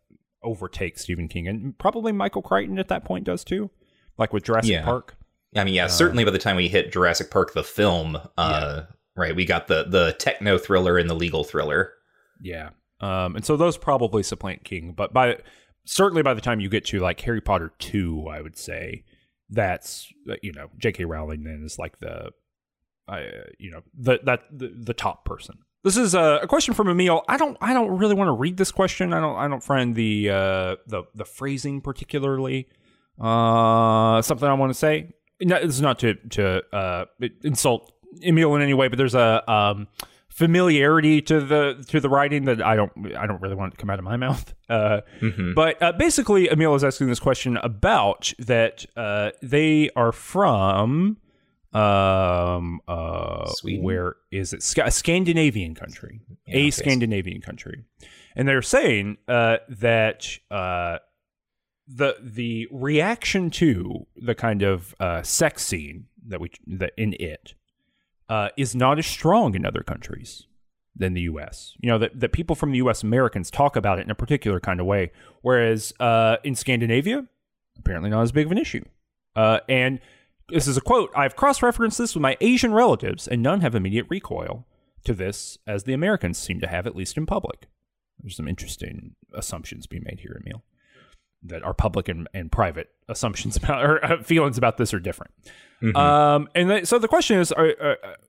overtake Stephen King, and probably Michael Crichton at that point does too. Like with Jurassic Park. I mean, certainly by the time we hit Jurassic Park, the film, right, we got the techno thriller and the legal thriller. Yeah. And so those probably supplant King, but certainly by the time you get to like Harry Potter 2, I would say that's, you know, J.K. Rowling then is like the top person. This is a question from Emil. I don't really want to read this question. I don't find the phrasing particularly something I want to say. No, it's not to insult Emil in any way, but there's a familiarity to the writing that I don't really want it to come out of my mouth. But basically, Emil is asking this question about that they are from. Sweden. Where is it? A Scandinavian country. Yeah, a Scandinavian country. And they're saying that the reaction to the kind of sex scene that in it is not as strong in other countries than the US. You know, that people from the US, Americans, talk about it in a particular kind of way, whereas in Scandinavia, apparently not as big of an issue. And this is a quote. I've cross-referenced this with my Asian relatives, and none have immediate recoil to this, as the Americans seem to have, at least in public. There's some interesting assumptions being made here, Emil, that our public and private assumptions about or feelings about this are different. So the question is,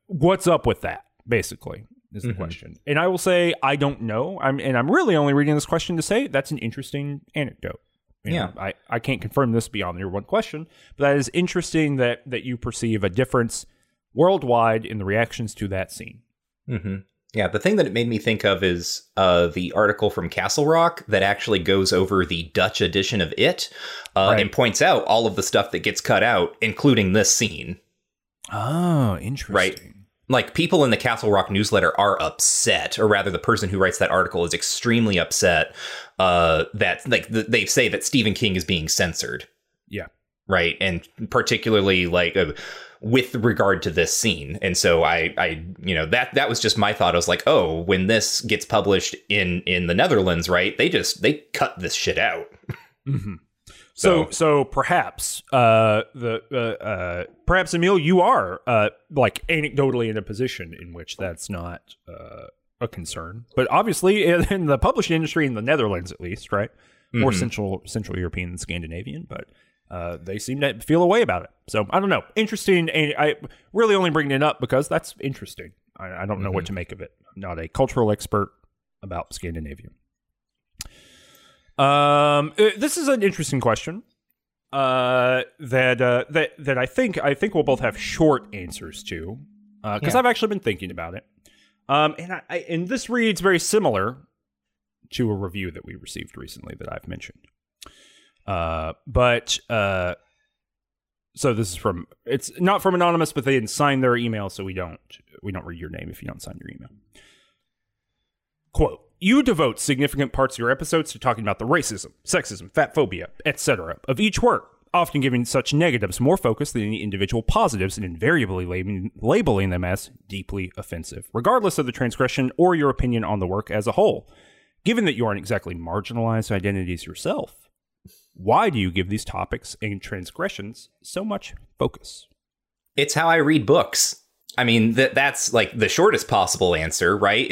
what's up with that? Basically, is the question. And I will say, I don't know. I'm really only reading this question to say that's an interesting anecdote. You know, I can't confirm this beyond your one question, but that is interesting that you perceive a difference worldwide in the reactions to that scene. Yeah, the thing that it made me think of is the article from Castle Rock that actually goes over the Dutch edition of it and points out all of the stuff that gets cut out, including this scene. Oh, interesting. Right. Like, people in the Castle Rock newsletter are upset, or rather the person who writes that article is extremely upset that, like, they say that Stephen King is being censored. Yeah. Right. And particularly, like, with regard to this scene. And so I you know, that was just my thought. I was like, oh, when this gets published in the Netherlands, right, they cut this shit out. So perhaps perhaps Emil, you are like anecdotally in a position in which that's not a concern, but obviously in the publishing industry in the Netherlands, at least, right, more Central European than Scandinavian, but they seem to feel a way about it. So I don't know. Interesting, and I really only bring it up because that's interesting. I don't know what to make of it. I'm not a cultural expert about Scandinavia. This is an interesting question that I think we'll both have short answers to because I've actually been thinking about it. And this reads very similar to a review that we received recently that I've mentioned. So this is it's not from anonymous, but they didn't sign their email, so we don't read your name if you don't sign your email. Quote. You devote significant parts of your episodes to talking about the racism, sexism, fatphobia, etc. of each work, often giving such negatives more focus than any individual positives and invariably labeling them as deeply offensive, regardless of the transgression or your opinion on the work as a whole. Given that you aren't exactly marginalized identities yourself, why do you give these topics and transgressions so much focus? It's how I read books. I mean, that's like the shortest possible answer, right?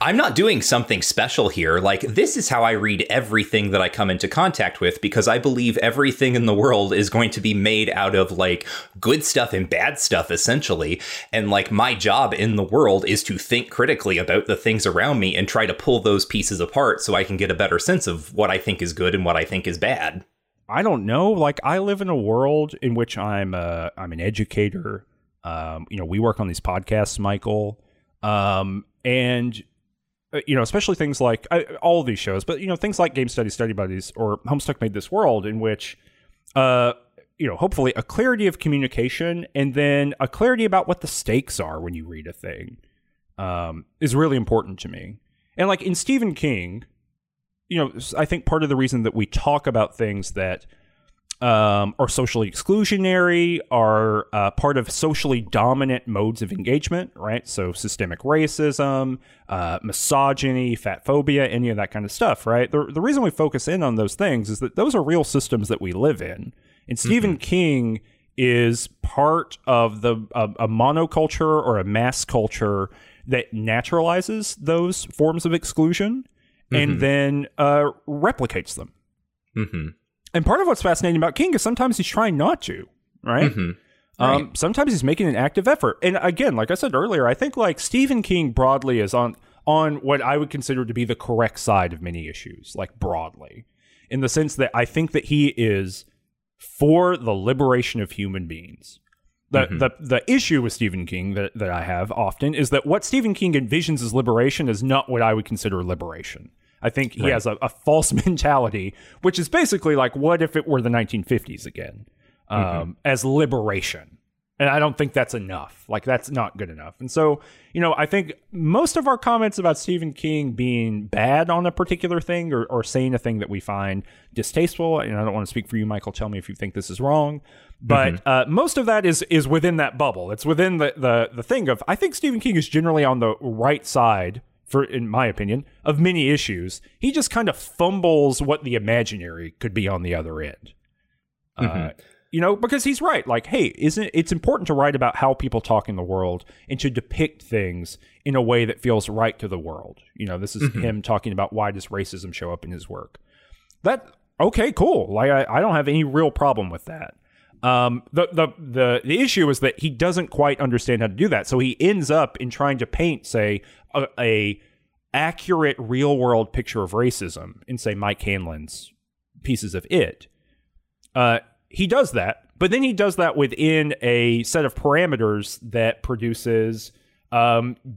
I'm not doing something special here. Like, this is how I read everything that I come into contact with, because I believe everything in the world is going to be made out of, like, good stuff and bad stuff, essentially. And, like, my job in the world is to think critically about the things around me and try to pull those pieces apart so I can get a better sense of what I think is good and what I think is bad. I don't know. Like, I live in a world in which I'm an educator. You know, we work on these podcasts, Michael, and, you know, especially things like all of these shows, but, you know, things like Game Study, Study Buddies, or Homestuck Made This World, in which, you know, hopefully a clarity of communication and then a clarity about what the stakes are when you read a thing is really important to me. And like in Stephen King, you know, I think part of the reason that we talk about things that are socially exclusionary, are part of socially dominant modes of engagement, right? So systemic racism, misogyny, fatphobia, any of that kind of stuff, right? The reason we focus in on those things is that those are real systems that we live in. And Stephen King is part of a monoculture or a mass culture that naturalizes those forms of exclusion and then replicates them. Mm-hmm. And part of what's fascinating about King is sometimes he's trying not to, right? Mm-hmm. Sometimes he's making an active effort. And again, like I said earlier, I think like Stephen King broadly is on what I would consider to be the correct side of many issues, like broadly, in the sense that I think that he is for the liberation of human beings. The issue with Stephen King that I have often is that what Stephen King envisions as liberation is not what I would consider liberation. I think he has a false mentality, which is basically like, what if it were the 1950s again, as liberation? And I don't think that's enough. Like, that's not good enough. And so, you know, I think most of our comments about Stephen King being bad on a particular thing or saying a thing that we find distasteful, and I don't want to speak for you, Michael, tell me if you think this is wrong, but most of that is within that bubble. It's within the thing of, I think Stephen King is generally on the right side, in my opinion, of many issues. He just kind of fumbles what the imaginary could be on the other end. You know, because he's right. Like, hey, it's important to write about how people talk in the world and to depict things in a way that feels right to the world. You know, this is him talking about why does racism show up in his work. Okay, cool. Like, I don't have any real problem with that. The issue is that he doesn't quite understand how to do that. So he ends up in trying to paint, say, a accurate real world picture of racism in, say, Mike Hanlon's pieces of It. He does that, but then he does that within a set of parameters that produces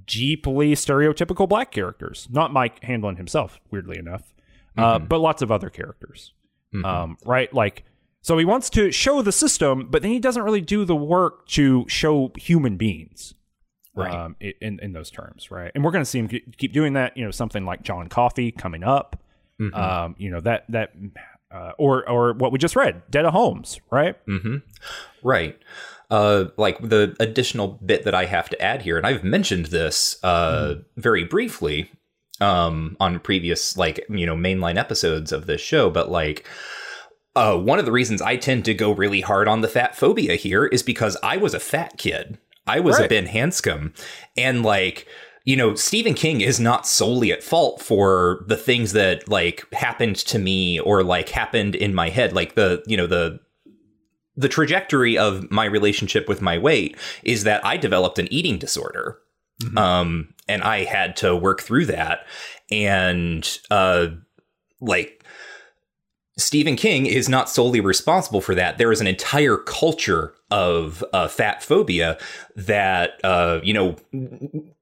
deeply stereotypical black characters. Not Mike Hanlon himself, weirdly enough, but lots of other characters, right? Like, so he wants to show the system, but then he doesn't really do the work to show human beings, right? In those terms, right? And we're going to see him keep doing that. You know, something like John Coffey coming up. You know that. Or what we just read, Dead of Holmes, right? Right. Like the additional bit that I have to add here, and I've mentioned this very briefly on previous, like, you know, mainline episodes of this show, but like one of the reasons I tend to go really hard on the fat phobia here is because I was a fat kid. I was a Ben Hanscom, and like, you know, Stephen King is not solely at fault for the things that like happened to me or like happened in my head. Like the trajectory of my relationship with my weight is that I developed an eating disorder. And I had to work through that. And like Stephen King is not solely responsible for that. There is an entire culture of fat phobia that, you know,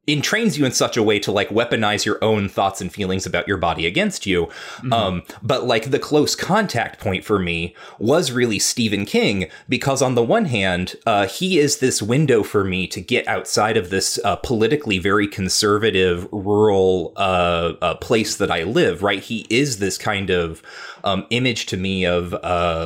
entrains you in such a way to like weaponize your own thoughts and feelings about your body against you. But like the close contact point for me was really Stephen King, because on the one hand, he is this window for me to get outside of this politically very conservative rural place that I live, right? He is this kind of image to me of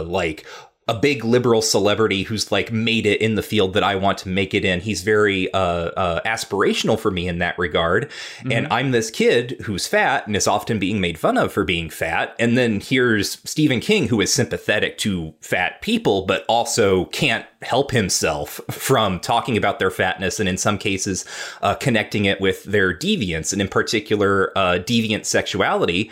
like a big liberal celebrity who's like made it in the field that I want to make it in. He's very aspirational for me in that regard. And I'm this kid who's fat and is often being made fun of for being fat. And then here's Stephen King, who is sympathetic to fat people, but also can't help himself from talking about their fatness and in some cases connecting it with their deviance, and in particular deviant sexuality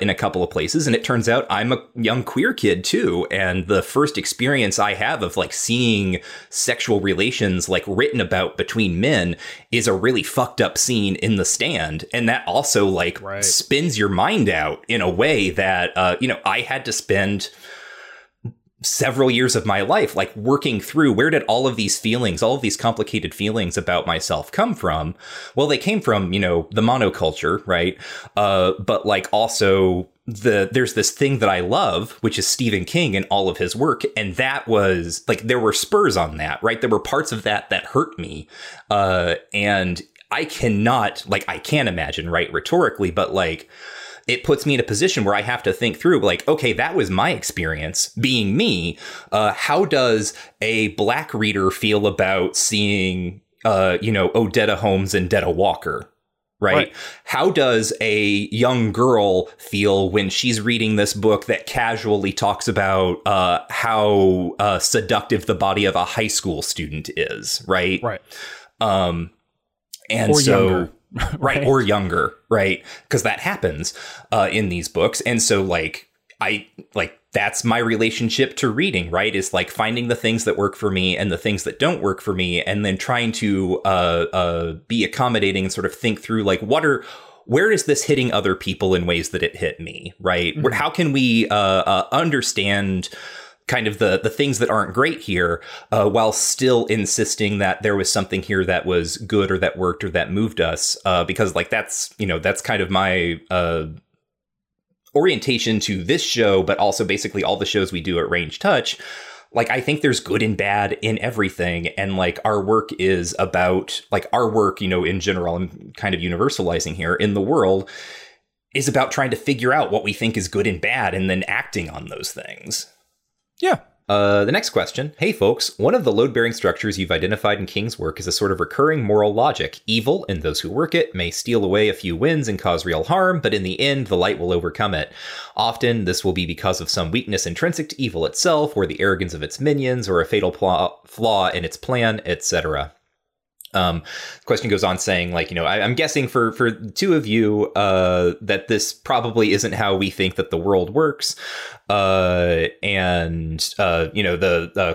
in a couple of places. And it turns out I'm a young queer kid too, and the first experience I have of like seeing sexual relations like written about between men is a really fucked up scene in The Stand, and that also like spins your mind out in a way that you know, I had to spend several years of my life like working through, where did all of these feelings, all of these complicated feelings about myself come from? Well, they came from, you know, the monoculture, right? But like also there's this thing that I love, which is Stephen King and all of his work. And that was like, there were spurs on that, right? There were parts of that hurt me. And I cannot, like, I can't imagine, right, rhetorically, but like, it puts me in a position where I have to think through, like, okay, that was my experience being me. How does a black reader feel about seeing, you know, Odetta Holmes and Detta Walker? Right? How does a young girl feel when she's reading this book that casually talks about how seductive the body of a high school student is? Right. And or so younger. Right. Or younger. Right. Because that happens in these books. And so that's my relationship to reading, right? Is like finding the things that work for me and the things that don't work for me, and then trying to be accommodating and sort of think through like where is this hitting other people in ways that it hit me, right? Mm-hmm. How can we understand kind of the things that aren't great here while still insisting that there was something here that was good or that worked or that moved us? Because like that's kind of my orientation to this show, but also basically all the shows we do at Range Touch. Like, I think there's good and bad in everything. And like our work is about in general, I'm kind of universalizing here, in the world is about trying to figure out what we think is good and bad and then acting on those things. Yeah. The next question. Hey, folks, one of the load-bearing structures you've identified in King's work is a sort of recurring moral logic. Evil, and those who work it, may steal away a few wins and cause real harm, but in the end, the light will overcome it. Often, this will be because of some weakness intrinsic to evil itself, or the arrogance of its minions, or a fatal flaw in its plan, etc. The question goes on saying, I'm guessing for two of you that this probably isn't how we think that the world works. The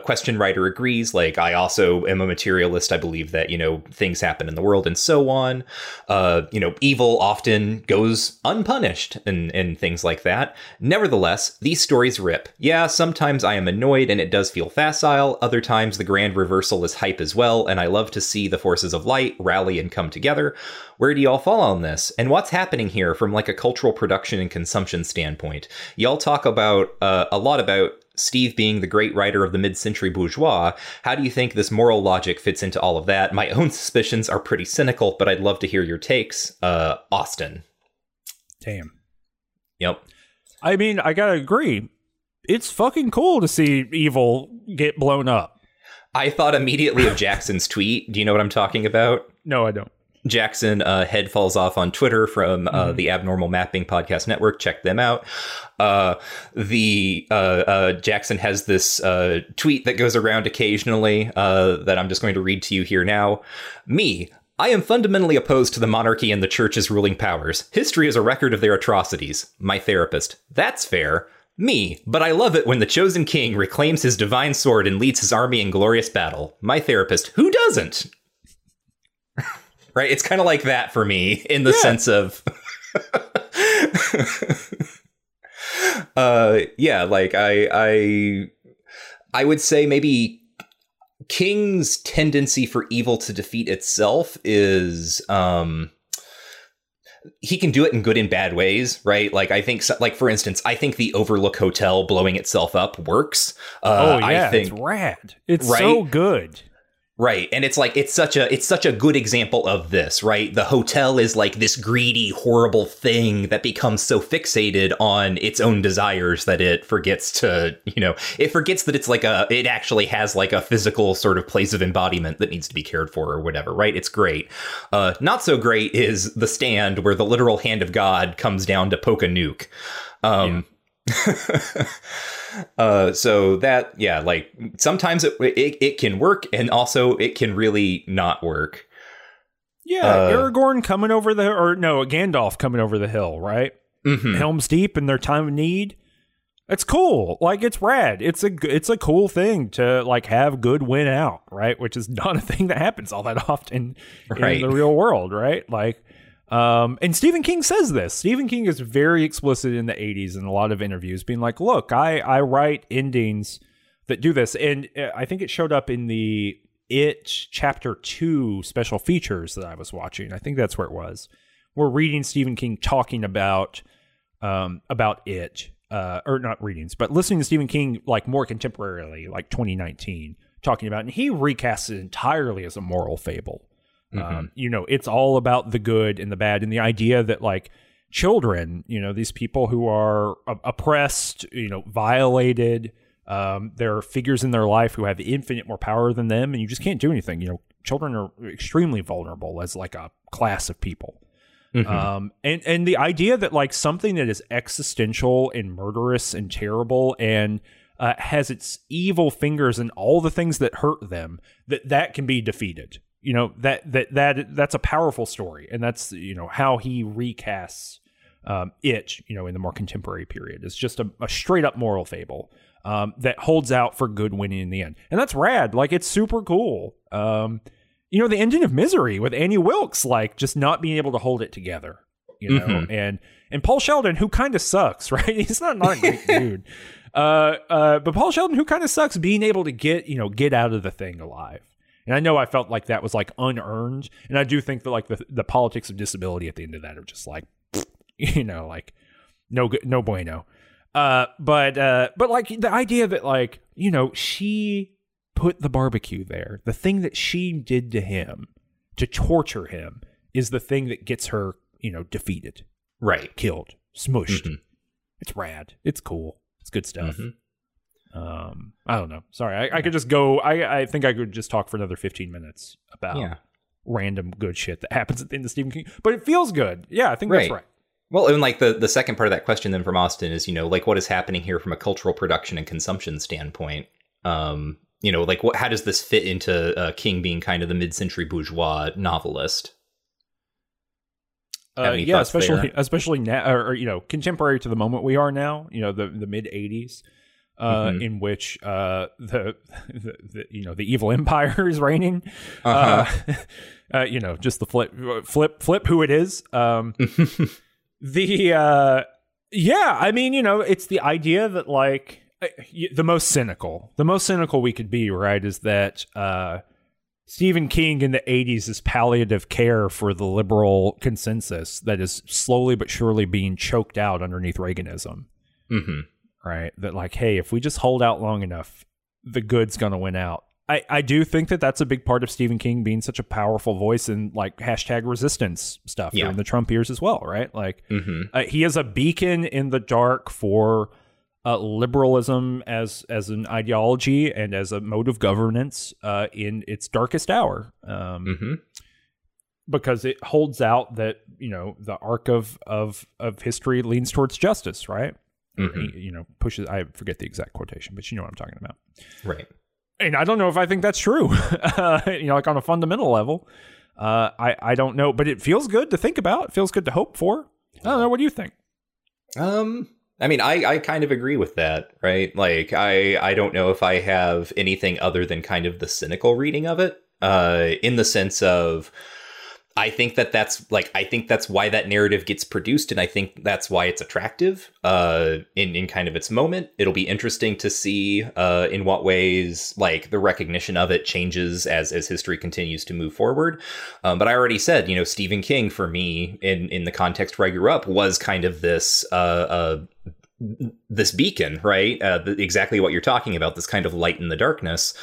question writer agrees. Like, I also am a materialist. I believe that, things happen in the world and so on. Evil often goes unpunished and things like that. Nevertheless, these stories rip. Yeah, sometimes I am annoyed and it does feel facile. Other times the grand reversal is hype as well. And I love to see the forces of light rally and come together. Where do y'all fall on this? And what's happening here from like a cultural production and consumption standpoint? Y'all talk about a lot about Steve being the great writer of the mid-century bourgeois. How do you think this moral logic fits into all of that? My own suspicions are pretty cynical, but I'd love to hear your takes. Austin. Damn. Yep. I mean, I gotta agree. It's fucking cool to see evil get blown up. I thought immediately of Jackson's tweet. Do you know what I'm talking about? No, I don't. Jackson head falls off on Twitter from the Abnormal Mapping Podcast Network. Check them out. Jackson has this tweet that goes around occasionally that I'm just going to read to you here now. I am fundamentally opposed to the monarchy and the church's ruling powers. History is a record of their atrocities. My therapist. That's fair. But I love it when the chosen king reclaims his divine sword and leads his army in glorious battle. My therapist. Who doesn't? Right? It's kind of like that for me in the sense of... I would say maybe King's tendency for evil to defeat itself is... he can do it in good and bad ways, right? Like, I think, for instance, I think the Overlook Hotel blowing itself up works. I think, it's rad. It's right? So good. Right. And it's like, it's such a good example of this, right? The hotel is like this greedy, horrible thing that becomes so fixated on its own desires that it forgets to, it forgets that it's like it actually has like a physical sort of place of embodiment that needs to be cared for or whatever, right? It's great. Not so great is The Stand, where the literal hand of God comes down to poke a nuke. So that, sometimes it can work, and also it can really not work. Yeah, Aragorn coming over Gandalf coming over the hill, right? Mm-hmm. Helm's Deep in their time of need. It's cool. Like, it's rad. It's a cool thing to like have good win out, right? Which is not a thing that happens all that often in the real world, right? Like, and Stephen King says this. Stephen King is very explicit in the 80s in a lot of interviews, being like, look, I write endings that do this. And I think it showed up in the It Chapter 2 special features that I was watching. I think that's where it was. We're reading Stephen King talking about It. Or not readings, but listening to Stephen King like more contemporarily, like 2019, talking about. And he recasts it entirely as a moral fable. It's all about the good and the bad, and the idea that like children, these people who are oppressed, violated, there are figures in their life who have infinite more power than them, and you just can't do anything. Children are extremely vulnerable as like a class of people. Mm-hmm. And the idea that like something that is existential and murderous and terrible and has its evil fingers in all the things that hurt them, that can be defeated. you know, that's a powerful story, and that's, you know, how he recasts Itch, you know, in the more contemporary period. It's just a straight up moral fable that holds out for good winning in the end, and that's rad. Like, it's super cool. You know, the ending of Misery with Annie Wilkes, like, just not being able to hold it together, you know, mm-hmm. and Paul Sheldon, who kind of sucks, right? He's not a great dude, but Paul Sheldon, who kind of sucks, being able to get out of the thing alive. And I know I felt like that was like unearned, and I do think that like the politics of disability at the end of that are just like, you know, like no bueno. But like the idea that, like, you know, she put the barbecue there. The thing that she did to him to torture him is the thing that gets her, you know, defeated, right? Killed, smushed. Mm-hmm. It's rad. It's cool. It's good stuff. Mm-hmm. I don't know. Sorry. I could just go. I think I could just talk for another 15 minutes about random good shit that happens at the end of Stephen King, but it feels good. Yeah. I think that's right. Well, and like the second part of that question then from Austin is, you know, like, what is happening here from a cultural production and consumption standpoint? You know, like, how does this fit into King being kind of the mid-century bourgeois novelist? Yeah, especially now, or, you know, contemporary to the moment we are now, you know, the mid 80s, mm-hmm. in which the you know, the evil empire is reigning. Uh-huh. You know, just the flip who it is. I mean, you know, it's the idea that, like, the most cynical we could be, right, is that Stephen King in the 80s is palliative care for the liberal consensus that is slowly but surely being choked out underneath Reaganism. Mm-hmm. Right. That, like, hey, if we just hold out long enough, the good's going to win out. I do think that that's a big part of Stephen King being such a powerful voice in, like, #resistance stuff during the Trump years as well, right? Like, mm-hmm. He is a beacon in the dark for liberalism as an ideology and as a mode of governance in its darkest hour, mm-hmm. because it holds out that, you know, the arc of history leans towards justice, right? Mm-hmm. You know, pushes. I forget the exact quotation, but you know what I'm talking about, right? And I don't know if I think that's true, you know, like on a fundamental level. I don't know, but it feels good to think about. It feels good to hope for. I don't know. What do you think? I mean, I kind of agree with that, right? Like, I don't know if I have anything other than kind of the cynical reading of it, in the sense of, I think that's why that narrative gets produced, and I think that's why it's attractive in kind of its moment. It'll be interesting to see in what ways, like, the recognition of it changes as history continues to move forward. But I already said, you know, Stephen King for me in the context where I grew up was kind of this this beacon, right? Exactly what you're talking about, this kind of light in the darkness,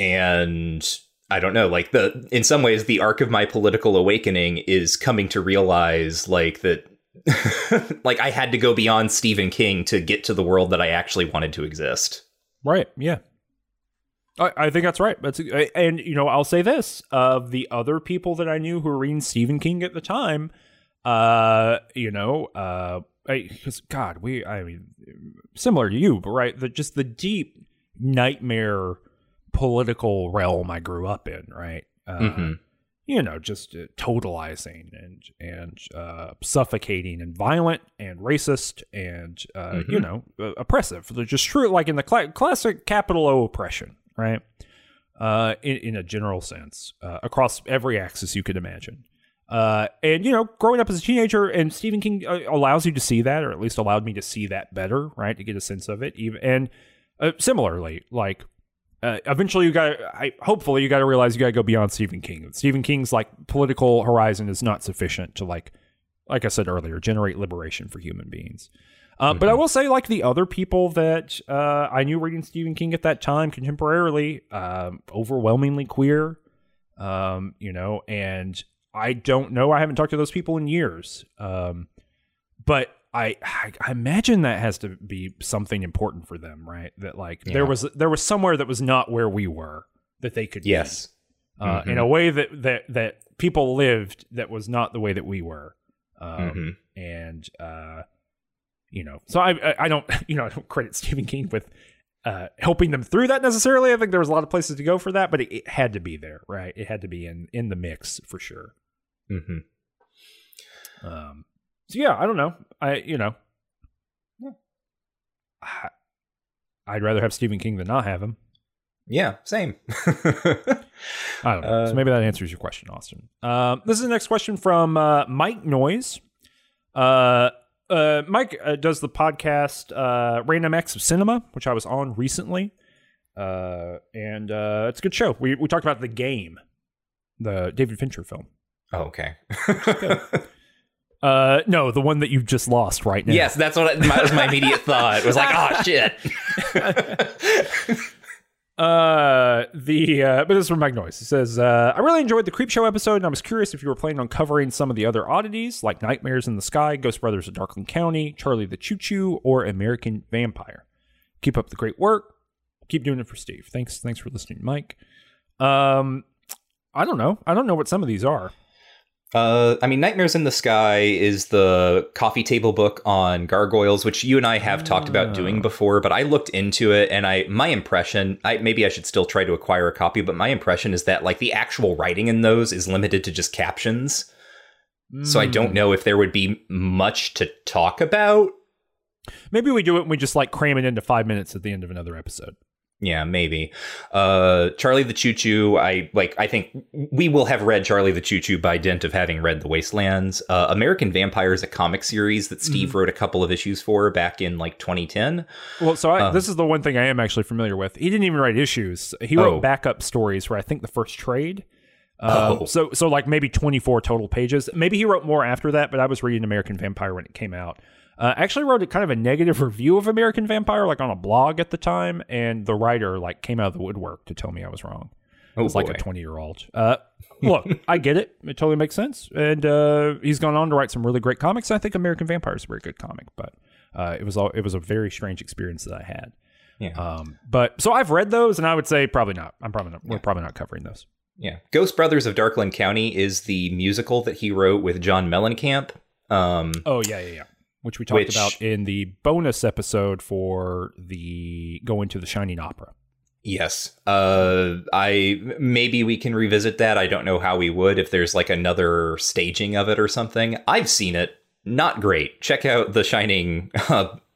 and. I don't know, like, in some ways, the arc of my political awakening is coming to realize, like, that, like, I had to go beyond Stephen King to get to the world that I actually wanted to exist. Right. Yeah. I think that's right. And, you know, I'll say this, of the other people that I knew who were reading Stephen King at the time, you know, because God, I mean, similar to you, but right. Just the deep nightmare political realm I grew up in, right? Mm-hmm. You know, just totalizing and suffocating and violent and racist and mm-hmm. you know, oppressive. They're just true, like in the classic capital O oppression, right? In a general sense, across every axis you could imagine. And, you know, growing up as a teenager, and Stephen King allows you to see that, or at least allowed me to see that better, right? To get a sense of it, even and similarly, like. Eventually, hopefully, you got to realize you got to go beyond Stephen King. Stephen King's, like, political horizon is not sufficient to, like I said earlier, generate liberation for human beings. Mm-hmm. But I will say, like, the other people that I knew reading Stephen King at that time, contemporarily, overwhelmingly queer, you know, and I don't know. I haven't talked to those people in years. But I imagine that has to be something important for them, right? That, like, there was somewhere that was not where we were that they could yes be, mm-hmm. in a way that people lived that was not the way that we were, mm-hmm. and you know, so I don't, you know, I don't credit Stephen King with helping them through that necessarily. I think there was a lot of places to go for that, but it had to be there, right? It had to be in the mix for sure. Mm-hmm. So yeah, I don't know. I'd rather have Stephen King than not have him. Yeah, same. I don't know. So maybe that answers your question, Austin. This is the next question from Mike Noyes. Mike does the podcast Random Acts of Cinema, which I was on recently. And it's a good show. We talked about The Game, the David Fincher film. Oh, okay. No, the one that you've just lost right now. Yes, that's what that was my immediate thought. It was like, oh, shit. But this is from Mike Noyes. He says, I really enjoyed the Creepshow episode, and I was curious if you were planning on covering some of the other oddities, like Nightmares in the Sky, Ghost Brothers of Darkling County, Charlie the Choo Choo, or American Vampire. Keep up the great work. Keep doing it for Steve. Thanks for listening, Mike. I don't know. I don't know what some of these are. Nightmares in the Sky is the coffee table book on gargoyles, which you and I have talked about doing before, but I looked into it and my impression, maybe I should still try to acquire a copy, but my impression is that like the actual writing in those is limited to just captions. So I don't know if there would be much to talk about. Maybe we do it and we just like cram it into 5 minutes at the end of another episode. Yeah, maybe. Charlie the Choo Choo. I think we will have read Charlie the Choo Choo by dint of having read The Wastelands. American Vampire is a comic series that Steve wrote a couple of issues for back in like 2010. Well, so this is the one thing I am actually familiar with. He didn't even write issues. He wrote backup stories for I think the first trade. So like maybe 24 total pages. Maybe he wrote more after that, but I was reading American Vampire when it came out. I actually wrote a kind of a negative review of American Vampire, like on a blog at the time, and the writer like came out of the woodwork to tell me I was wrong. It was like a 20-year-old. Look, I get it; it totally makes sense. And he's gone on to write some really great comics. I think American Vampire is a very good comic, but it was a very strange experience that I had. Yeah. But so I've read those, and I would say probably not. I'm probably not. Yeah. We're probably not covering those. Yeah. Ghost Brothers of Darkland County is the musical that he wrote with John Mellencamp. Oh yeah. Which we talked about in the bonus episode for the going to the Shining Opera. Yes. Maybe we can revisit that. I don't know how we would if there's like another staging of it or something. I've seen it. Not great. Check out the Shining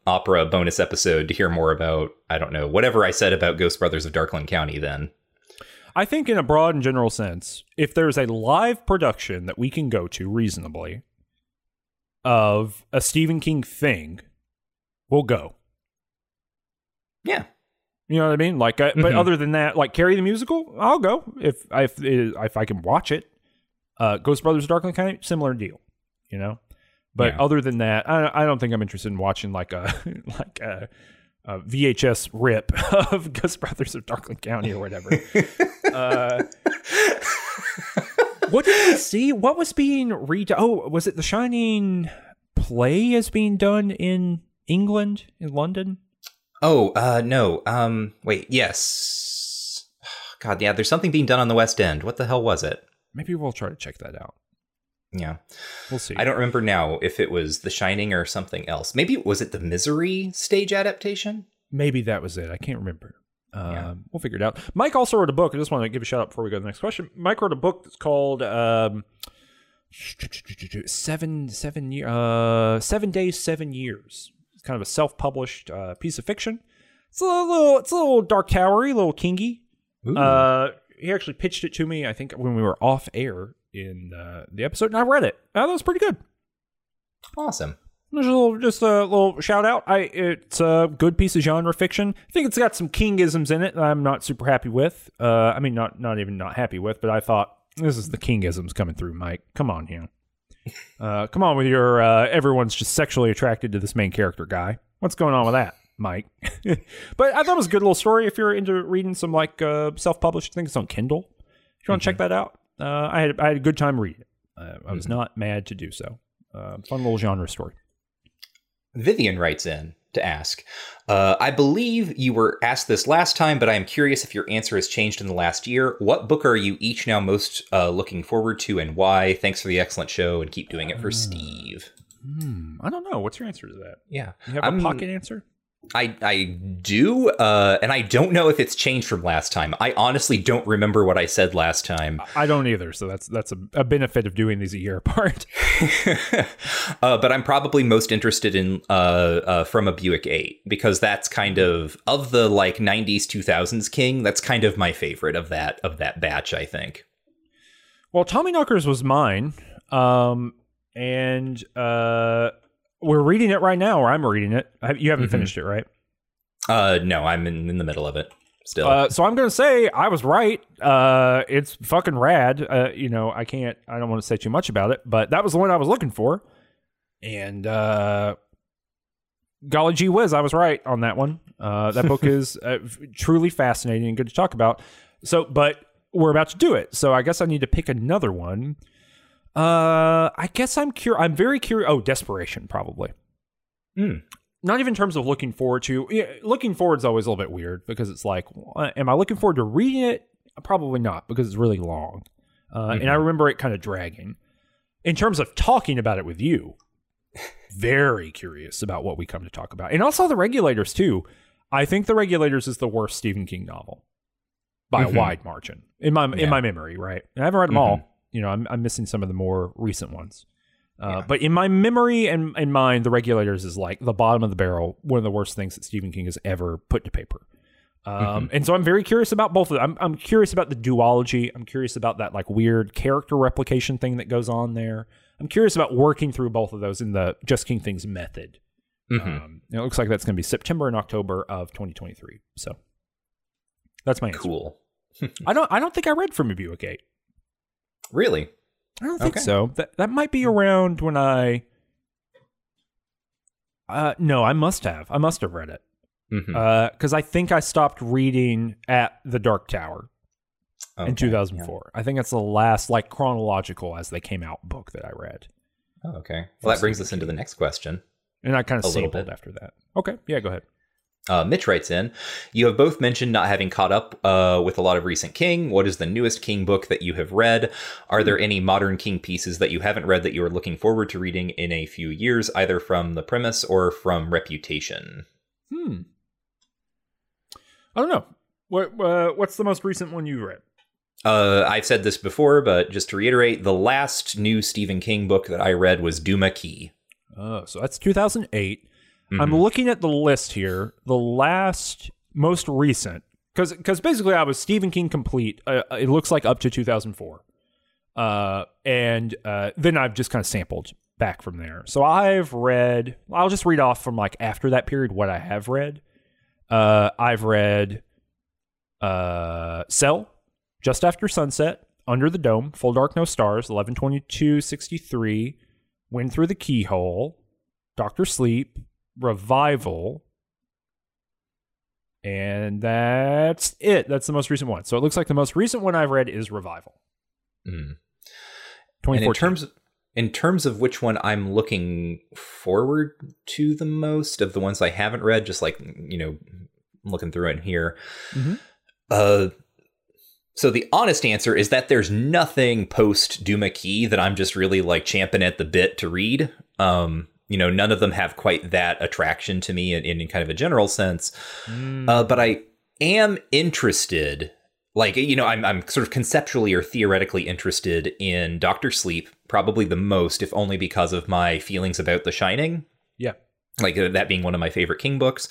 Opera bonus episode to hear more about, I don't know, whatever I said about Ghost Brothers of Darkland County then. I think in a broad and general sense, if there's a live production that we can go to reasonably of a Stephen King thing, we'll go. Yeah. You know what I mean? Like, but other than that, like Carrie the Musical, I'll go. If I can watch it. Ghost Brothers Darkling County, similar deal, you know? But other than that, I don't think I'm interested in watching like a VHS rip of Ghost Brothers of Darkling County or whatever. What did we see? What was being redone? Oh, was it The Shining play is being done in England, in London? Oh, no. Wait, yes. God, yeah, there's something being done on the West End. What the hell was it? Maybe we'll try to check that out. Yeah. We'll see. I don't remember now if it was The Shining or something else. Maybe, was it the Misery stage adaptation? Maybe that was it. I can't remember. We'll figure it out. Mike also wrote a book. I just want to give a shout out before we go to the next question. Mike wrote a book that's called 7 Days, 7 Years. It's kind of a self-published piece of fiction. It's a little dark towery, a little kingy. He actually pitched it to me, I think, when we were off air in the episode, and I read it. That was pretty good. Awesome. Just a little shout out. It's a good piece of genre fiction. I think it's got some Kingisms in it that I'm not super happy with. Not happy with, but I thought this is the Kingisms coming through, Mike. Come on here. Come on with your everyone's just sexually attracted to this main character guy. What's going on with that, Mike? But I thought it was a good little story if you're into reading some like self-published things. It's on Kindle. If you want to check that out, I had a good time reading it. I was not mad to do so. Fun little genre story. Vivian writes in to ask, I believe you were asked this last time, but I am curious if your answer has changed in the last year. What book are you each now most looking forward to and why? Thanks for the excellent show and keep doing it for Steve. I don't know. What's your answer to that? Yeah. You have a pocket answer? I do, and I don't know if it's changed from last time. I honestly don't remember what I said last time. I don't either, so that's a benefit of doing these a year apart. But I'm probably most interested in From a Buick 8, because that's kind of the like 90s, 2000s King, that's kind of my favorite of that batch, I think. Well, Tommyknockers was mine, and we're reading it right now, or I'm reading it. You haven't finished it, right? No, I'm in the middle of it still. So I'm going to say I was right. It's fucking rad. I don't want to say too much about it, but that was the one I was looking for. And golly gee whiz, I was right on that one. That book is truly fascinating and good to talk about. So, but we're about to do it. So I guess I need to pick another one. I guess I'm very curious. Oh, Desperation, probably. Not even in terms of looking forward to. Looking forward is always a little bit weird because it's like, am I looking forward to reading it? Probably not, because it's really long. And I remember it kind of dragging. In terms of talking about it with you, very curious about what we come to talk about. And also The Regulators, too. I think The Regulators is the worst Stephen King novel by a wide margin in my memory, right? And I haven't read them all. You know, I'm missing some of the more recent ones. But in my memory and in mind, The Regulators is like the bottom of the barrel, one of the worst things that Stephen King has ever put to paper. And so I'm very curious about both of them. I'm curious about the duology. I'm curious about that like weird character replication thing that goes on there. I'm curious about working through both of those in the Just King Things method. It looks like that's going to be September and October of 2023. So that's my answer. Cool. I don't think I read From a Buick 8. Really? I don't think so. That might be around when I... no, I must have. I must have read it. Because I think I stopped reading at The Dark Tower in 2004. Yeah. I think that's the last like chronological as they came out book that I read. Oh, okay. Well, that brings us into the next question. And I kind of sampled after that. Okay. Yeah, go ahead. Mitch writes in, you have both mentioned not having caught up with a lot of recent King. What is the newest King book that you have read? Are there any modern King pieces that you haven't read that you are looking forward to reading in a few years, either from the premise or from reputation? I don't know. What's the most recent one you've read? I've said this before, but just to reiterate, the last new Stephen King book that I read was Duma Key. Oh, so that's 2008. I'm looking at the list here. The last, most recent, because basically I was Stephen King complete. It looks like up to 2004. And then I've just kind of sampled back from there. So I'll just read off from like after that period what I have read. I've read Cell, Just After Sunset, Under the Dome, Full Dark No Stars, 11/22/63, Wind Through the Keyhole, Dr. Sleep, Revival, and that's it. That's the most recent one. So it looks like the most recent one I've read is Revival. And in terms of which one I'm looking forward to the most of the ones I haven't read, just like, you know, looking through it here. So the honest answer is that there's nothing post Duma Key that I'm just really like champing at the bit to read. You know, none of them have quite that attraction to me in kind of a general sense. But I am interested, like, you know, I'm sort of conceptually or theoretically interested in Dr. Sleep, probably the most, if only because of my feelings about The Shining. Yeah. Like that being one of my favorite King books.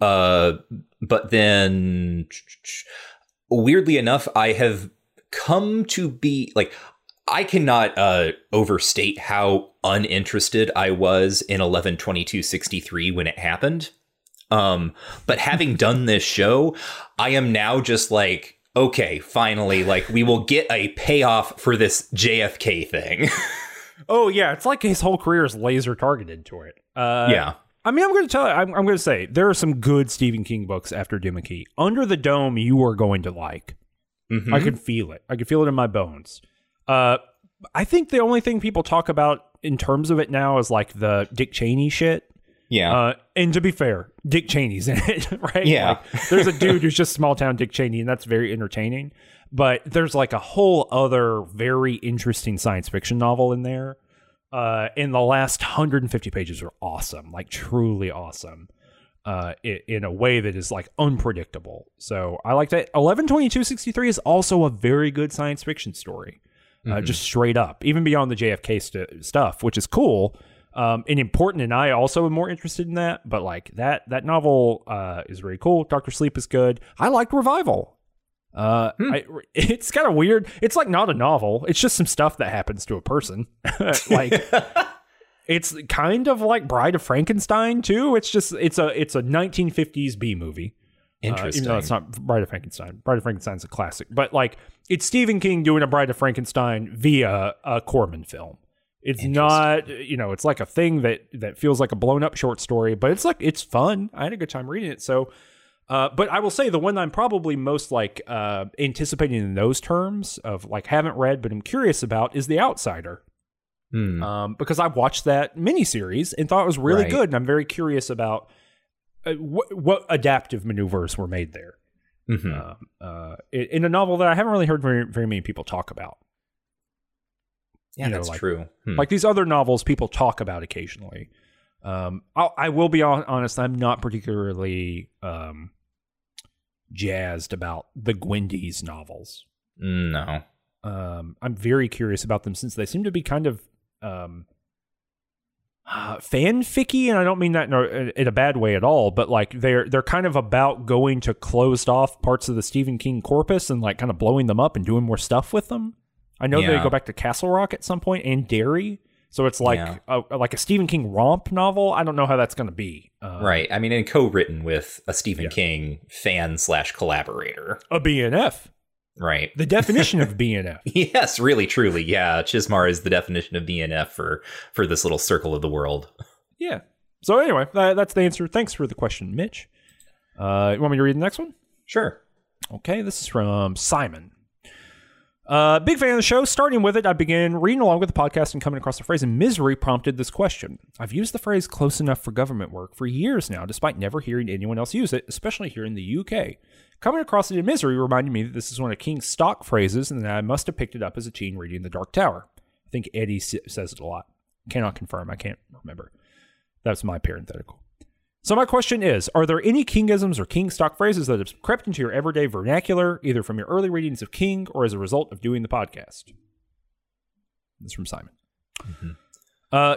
But then, weirdly enough, I have come to be like... I cannot overstate how uninterested I was in 11/22/63 when it happened. But having done this show, I am now just like, okay, finally, like we will get a payoff for this JFK thing. Oh, yeah. It's like his whole career is laser targeted to it. Yeah. I mean, I'm going to say there are some good Stephen King books after Duma Key. Under the Dome, you are going to like. I can feel it. I can feel it in my bones. I think the only thing people talk about in terms of it now is like the Dick Cheney shit. Yeah. And to be fair, Dick Cheney's in it, right? Yeah. Like, there's a dude who's just small town Dick Cheney, and that's very entertaining. But there's like a whole other very interesting science fiction novel in there. And the last 150 pages are awesome, like truly awesome. in a way that is like unpredictable. So I like that. 11/22/63 is also a very good science fiction story, just straight up, even beyond the JFK stuff, which is cool and important. And I also am more interested in that. But like that novel is really cool. Dr. Sleep is good. I liked Revival. It's kind of weird. It's like not a novel. It's just some stuff that happens to a person. Like. It's kind of like Bride of Frankenstein too. It's just it's a 1950s B movie. Interesting. Even though it's not Bride of Frankenstein. Bride of Frankenstein's a classic, but like it's Stephen King doing a Bride of Frankenstein via a Corman film. It's not, it's like a thing that feels like a blown up short story, but it's fun. I had a good time reading it. So, but I will say the one that I'm probably most anticipating in those terms of like haven't read but I'm curious about is The Outsider. Because I watched that miniseries and thought it was really good, and I'm very curious about what adaptive maneuvers were made there in a novel that I haven't really heard very many people talk about. Yeah, that's true. Like these other novels, people talk about occasionally. I will be honest; I'm not particularly jazzed about the Gwendy's novels. No, I'm very curious about them since they seem to be kind of. Fanficky, and I don't mean that in a bad way at all, but like they're kind of about going to closed off parts of the Stephen King corpus and like kind of blowing them up and doing more stuff with them. I know they go back to Castle Rock at some point and Derry, so it's like a Stephen King romp novel. I don't know how that's going to be. Right. I mean, and co-written with a Stephen King fan / collaborator, a BNF. Right. The definition of BNF. Yes, really, truly. Yeah. Chismar is the definition of BNF for this little circle of the world. Yeah. So anyway, that's the answer. Thanks for the question, Mitch. You want me to read the next one? Sure. Okay. This is from Simon. Big fan of the show. Starting with it, I began reading along with the podcast and coming across the phrase misery prompted this question. I've used the phrase close enough for government work for years now, despite never hearing anyone else use it, especially here in the UK. Coming across it in misery reminded me that this is one of King's stock phrases and that I must have picked it up as a teen reading The Dark Tower. I think Eddie says it a lot. Cannot confirm. I can't remember. That's my parenthetical. So my question is, are there any Kingisms or King stock phrases that have crept into your everyday vernacular, either from your early readings of King or as a result of doing the podcast? This is from Simon.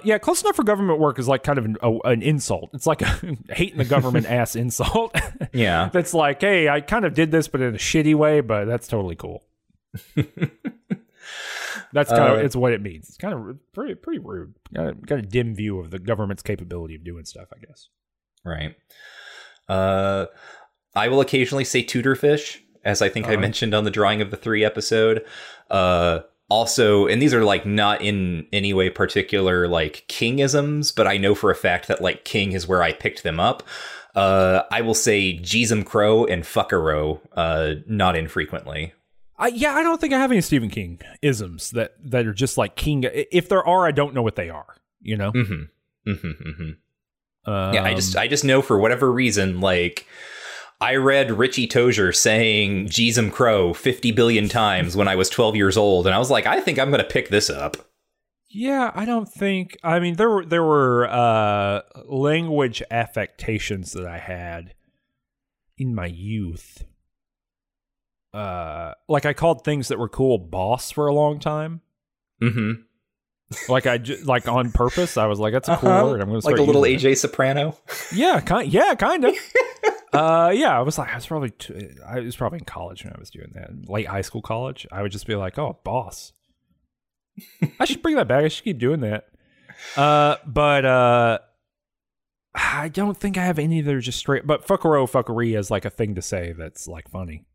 Yeah, close enough for government work is like kind of an insult. It's like a hating the government ass insult. Yeah. That's like, hey, I kind of did this, but in a shitty way, but that's totally cool. That's kind of, it's what it means. It's kind of pretty rude. Got a dim view of the government's capability of doing stuff, I guess. Right. I will occasionally say Tudorfish, as I think I mentioned on the Drawing of the Three episode. Also, and these are like not in any way particular like Kingisms, but I know for a fact that like King is where I picked them up. I will say Jeezum Crow and Fuckero not infrequently. I don't think I have any Stephen King isms that are just like King. If there are, I don't know what they are, you know? Yeah, I just know for whatever reason, like I read Richie Tozier saying Jeezum Crow 50 billion times when I was 12 years old. And I was like, I think I'm going to pick this up. Yeah, I don't think. I mean, there were language affectations that I had in my youth. Like I called things that were cool boss for a long time. Like I on purpose. I was like, that's a cool word. I'm going to start like a little AJ Soprano. Yeah, kind of. Yeah, I was probably in college when I was doing that. Late high school, college. I would just be like, oh, boss. I should bring that back. I should keep doing that. But I don't think I have any that are just straight. But fuckery is like a thing to say that's like funny.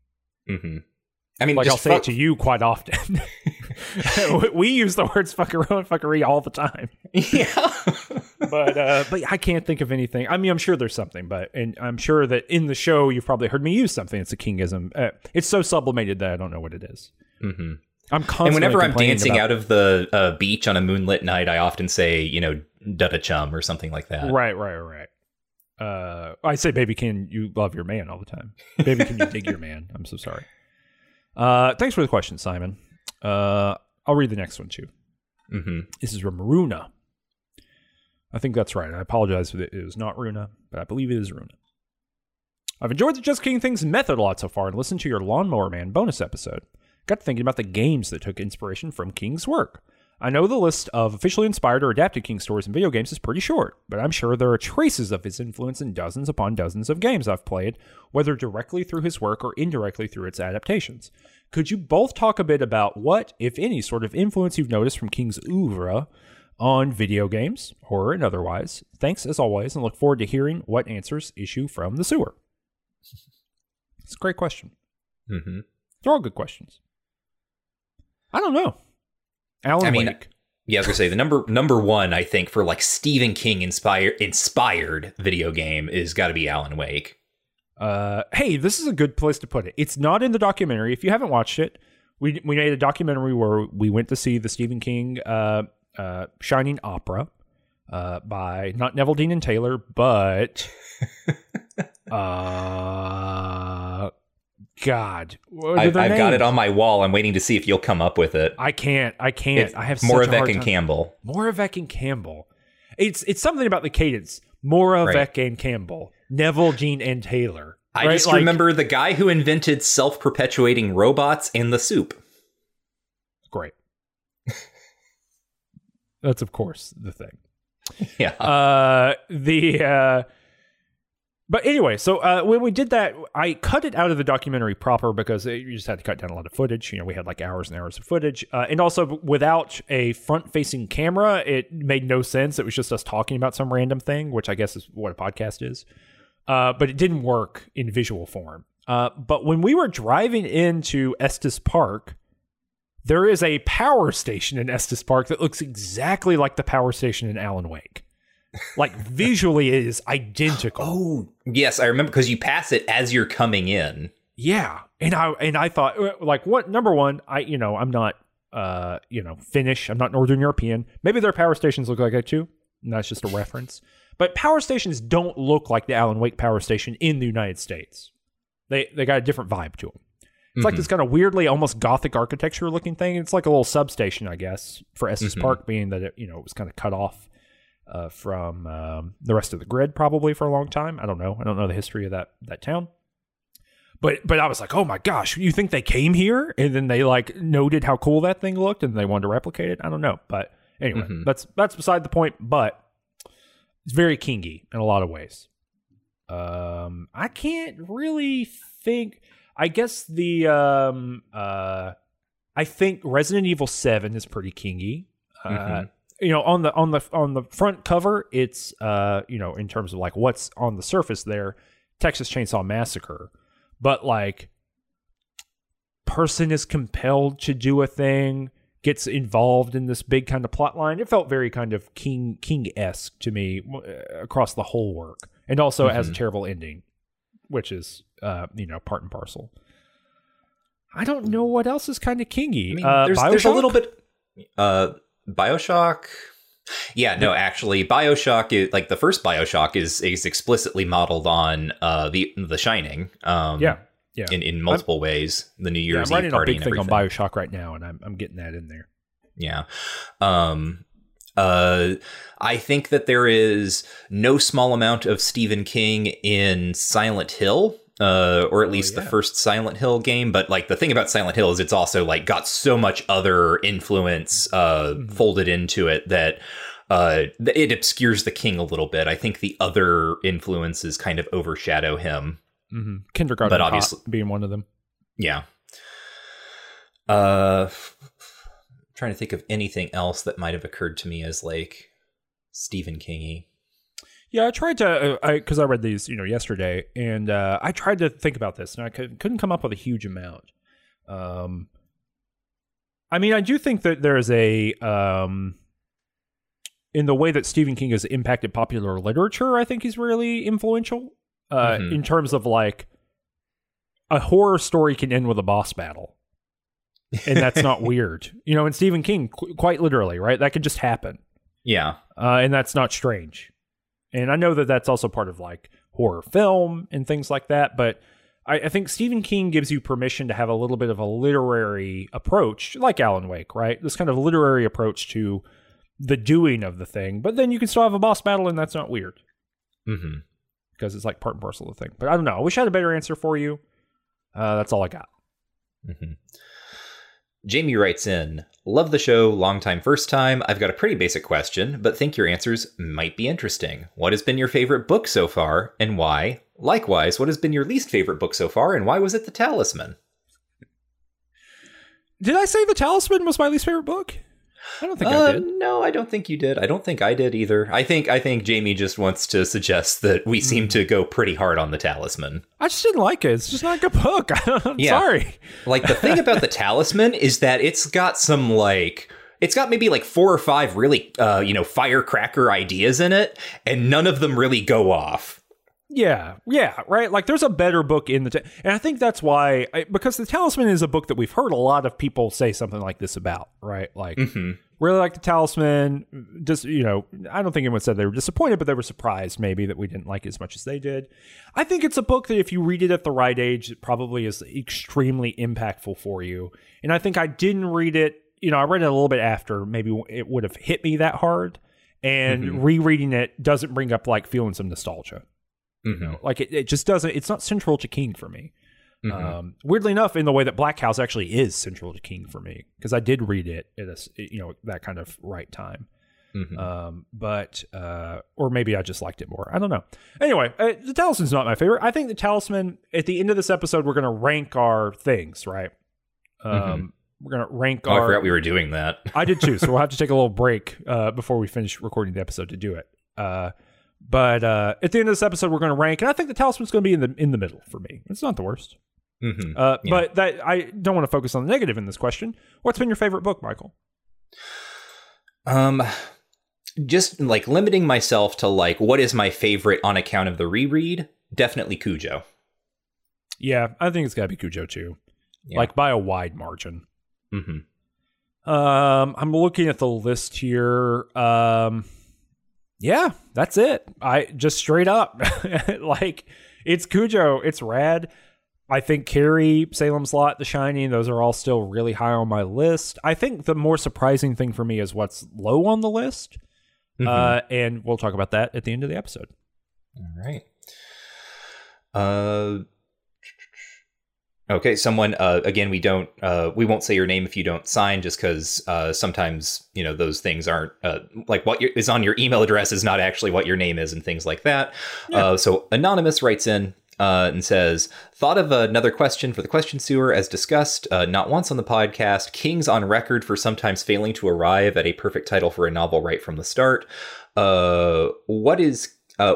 I mean, like I'll say it to you quite often. We use the words fuckero and fuckery all the time. Yeah. But I can't think of anything. I mean, I'm sure there's something, and I'm sure that in the show, you've probably heard me use something. It's a Kingism. It's so sublimated that I don't know what it is. I'm constantly and whenever I'm dancing out of the beach on a moonlit night, I often say, dada chum or something like that. Right. I say, baby, can you love your man all the time? Baby, can you dig your man? I'm so sorry. Thanks for the question, Simon. I'll read the next one too. This is from Runa. I think that's right. I apologize if it was not Runa, but I believe it is Runa. I've enjoyed the Just King Things method a lot so far and listened to your Lawnmower Man bonus episode. Got to thinking about the games that took inspiration from King's work. I know the list of officially inspired or adapted King stories in video games is pretty short, but I'm sure there are traces of his influence in dozens upon dozens of games I've played, whether directly through his work or indirectly through its adaptations. Could you both talk a bit about what, if any, sort of influence you've noticed from King's oeuvre on video games, horror and otherwise? Thanks as always, and look forward to hearing what answers issue from the sewer. It's a great question. Mm-hmm. They're all good questions. I don't know. Alan Wake. Yeah, I was gonna say the number one, I think, for like Stephen King inspired video game is got to be Alan Wake. Hey, this is a good place to put it. It's not in the documentary. If you haven't watched it, we made a documentary where we went to see the Stephen King Shining Opera by not Neville Dean and Taylor, but God, I've got it on my wall. I'm waiting to see if you'll come up with it. I can't. I have Moravec and Campbell. Moravec and Campbell. It's something about the cadence. Moravec and Campbell. Neville, Dean, and Taylor. Right? I just remember the guy who invented self-perpetuating robots and the soup. Great. That's of course the thing. Yeah. But anyway, so when we did that, I cut it out of the documentary proper because you just had to cut down a lot of footage. You know, we had like hours and hours of footage. And also without a front-facing camera, it made no sense. It was just us talking about some random thing, which I guess is what a podcast is. But it didn't work in visual form. But when we were driving into Estes Park, there is a power station in Estes Park that looks exactly like the power station in Alan Wake. Like visually it is identical. Oh, yes, I remember because you pass it as you're coming in. Yeah. And I thought, like, what? Number one, I'm not Finnish, I'm not Northern European. Maybe their power stations look like that too. And that's just a reference. But power stations don't look like the Alan Wake power station in the United States. They got a different vibe to them. It's like this kind of weirdly almost gothic architecture looking thing. It's like a little substation, I guess, for Estes Park, being that it was kind of cut off from the rest of the grid probably for a long time. I don't know the history of that town, but I was like, oh my gosh, you think they came here and then they like noted how cool that thing looked and they wanted to replicate it? I don't know, but anyway, that's beside the point. But it's very Kingy in a lot of ways. I can't really think. I guess the I think Resident Evil 7 is pretty Kingy. You know, on the front cover, it's in terms of like what's on the surface there, Texas Chainsaw Massacre, but like person is compelled to do a thing, gets involved in this big kind of plot line. It felt very kind of King-esque to me across the whole work, and also has a terrible ending, which is part and parcel. I don't know what else is kind of Kingy. I mean, there's a little bit. Bioshock? Yeah, no, actually, Bioshock is like the first Bioshock is explicitly modeled on the Shining. Yeah. In multiple ways, the New Year's Eve party and everything. I'm writing a big thing on Bioshock right now, and I'm getting that in there. Yeah. I think that there is no small amount of Stephen King in Silent Hill. Or at least the first Silent Hill game. But like the thing about Silent Hill is it's also like got so much other influence folded into it that it obscures the King a little bit. I think the other influences kind of overshadow him. Kindergarten, but obviously being one of them. Yeah. I'm trying to think of anything else that might have occurred to me as like Stephen Kingy. Yeah, I tried to, because I read these, yesterday, and I tried to think about this, and I couldn't come up with a huge amount. I mean, I do think that there is a, in the way that Stephen King has impacted popular literature, I think he's really influential in terms of, like, a horror story can end with a boss battle, and that's not weird. You know, and Stephen King, quite literally, right? That could just happen. Yeah. And that's not strange. And I know that that's also part of like horror film and things like that. But I think Stephen King gives you permission to have a little bit of a literary approach, like Alan Wake, right? This kind of literary approach to the doing of the thing. But then you can still have a boss battle and that's not weird. because it's like part and parcel of the thing. But I don't know. I wish I had a better answer for you. That's all I got. Mm-hmm. Jamie writes in, love the show, long time, first time. I've got a pretty basic question, but think your answers might be interesting. What has been your favorite book so far and why? Likewise, what has been your least favorite book so far and why was it The Talisman? Did I say The Talisman was my least favorite book? I don't think I did. No, I don't think you did. I don't think I did either. I think Jamie just wants to suggest that we seem to go pretty hard on The Talisman. I just didn't like it. It's just not a good book. I'm sorry. Like, the thing about The Talisman is that it's got some, like, it's got maybe like 4 or 5 really, firecracker ideas in it, and none of them really go off. Yeah, right? Like, there's a better book in and I think that's why, because The Talisman is a book that we've heard a lot of people say something like this about, right? Like, really like The Talisman, just, I don't think anyone said they were disappointed, but they were surprised maybe that we didn't like it as much as they did. I think it's a book that if you read it at the right age, it probably is extremely impactful for you. And I think I didn't read it, I read it a little bit after, maybe it would have hit me that hard, and rereading it doesn't bring up, like, feeling some nostalgia. Like it just doesn't, it's not central to King for me. Weirdly enough, in the way that Black House actually is central to King for me, because I did read it at a, that kind of right time. Or maybe I just liked it more. I don't know. Anyway, The Talisman's not my favorite. I think The Talisman, at the end of this episode, we're going to rank our things, right? We're going to rank our... I forgot we were doing that. I did too. So we'll have to take a little break before we finish recording the episode to do it. But at the end of this episode, we're going to rank, and I think The Talisman's going to be in the middle for me. It's not the worst. But that, I don't want to focus on the negative in this question. What's been your favorite book, Michael? Just like limiting myself to like what is my favorite on account of the reread? Definitely Cujo. Yeah, I think it's got to be Cujo too, like by a wide margin. I'm looking at the list here. Yeah, that's it. I just straight up like it's Cujo. It's rad. I think Carrie, Salem's Lot, The Shining, those are all still really high on my list. I think the more surprising thing for me is what's low on the list. And we'll talk about that at the end of the episode. All right. Okay, someone, again, we won't say your name if you don't sign, just because sometimes, those things aren't, like what is on your email address is not actually what your name is and things like that. Yeah. So Anonymous writes in and says, thought of another question for the question sewer as discussed, not once on the podcast, King's on record for sometimes failing to arrive at a perfect title for a novel right from the start.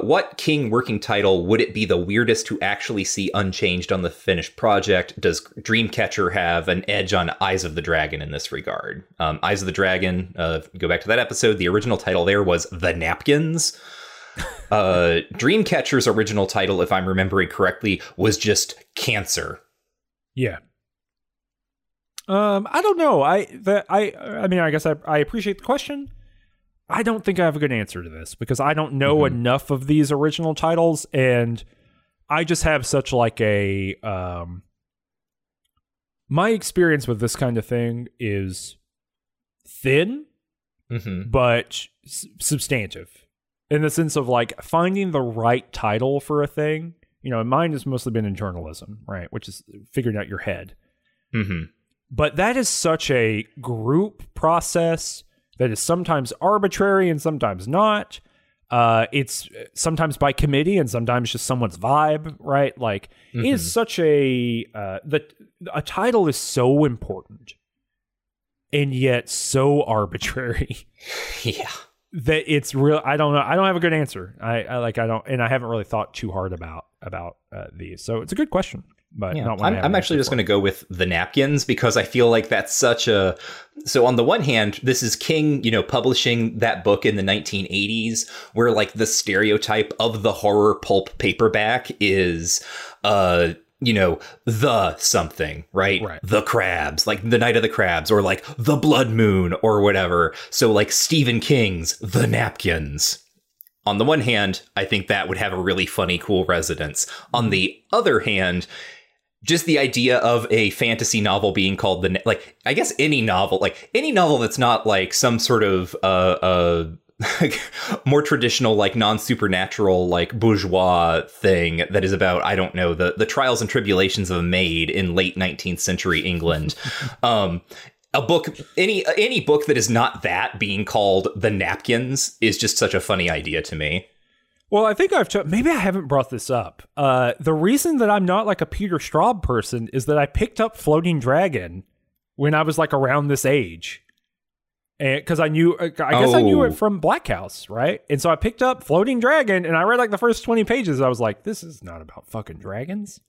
What King working title would it be the weirdest to actually see unchanged on the finished project? Does Dreamcatcher have an edge on Eyes of the Dragon in this regard? Eyes of the Dragon, go back to that episode. The original title there was The Napkins. Dreamcatcher's original title, if I'm remembering correctly, was just Cancer. Yeah. I don't know. I guess I appreciate the question. I don't think I have a good answer to this because I don't know enough of these original titles, and I just have such like a my experience with this kind of thing is thin, but substantive in the sense of like finding the right title for a thing. Mine has mostly been in journalism, right? Which is figuring out your head. But that is such a group process that is sometimes arbitrary and sometimes not. It's sometimes by committee and sometimes just someone's vibe, right? Like it is such a title is so important and yet so arbitrary. Yeah. That it's real. I don't know. I don't have a good answer. I haven't really thought too hard about these. So it's a good question. But yeah, I'm actually just going to go with The Napkins because I feel like that's such a... So on the one hand, this is King, publishing that book in the 1980s where like the stereotype of the horror pulp paperback is, the something, right? The Crabs, like The Night of the Crabs or like The Blood Moon or whatever. So like Stephen King's The Napkins. On the one hand, I think that would have a really funny, cool resonance. On the other hand... just the idea of a fantasy novel being called I guess any novel that's not like some sort of more traditional, like non-supernatural, like bourgeois thing that is about, I don't know, the trials and tribulations of a maid in late 19th century England. A book, any book that is not that being called The Napkins is just such a funny idea to me. Well, I think maybe I haven't brought this up. The reason that I'm not like a Peter Straub person is that I picked up Floating Dragon when I was like around this age. Because I knew it from Black House, right? And so I picked up Floating Dragon, and I read like the first 20 pages. I was like, this is not about fucking dragons.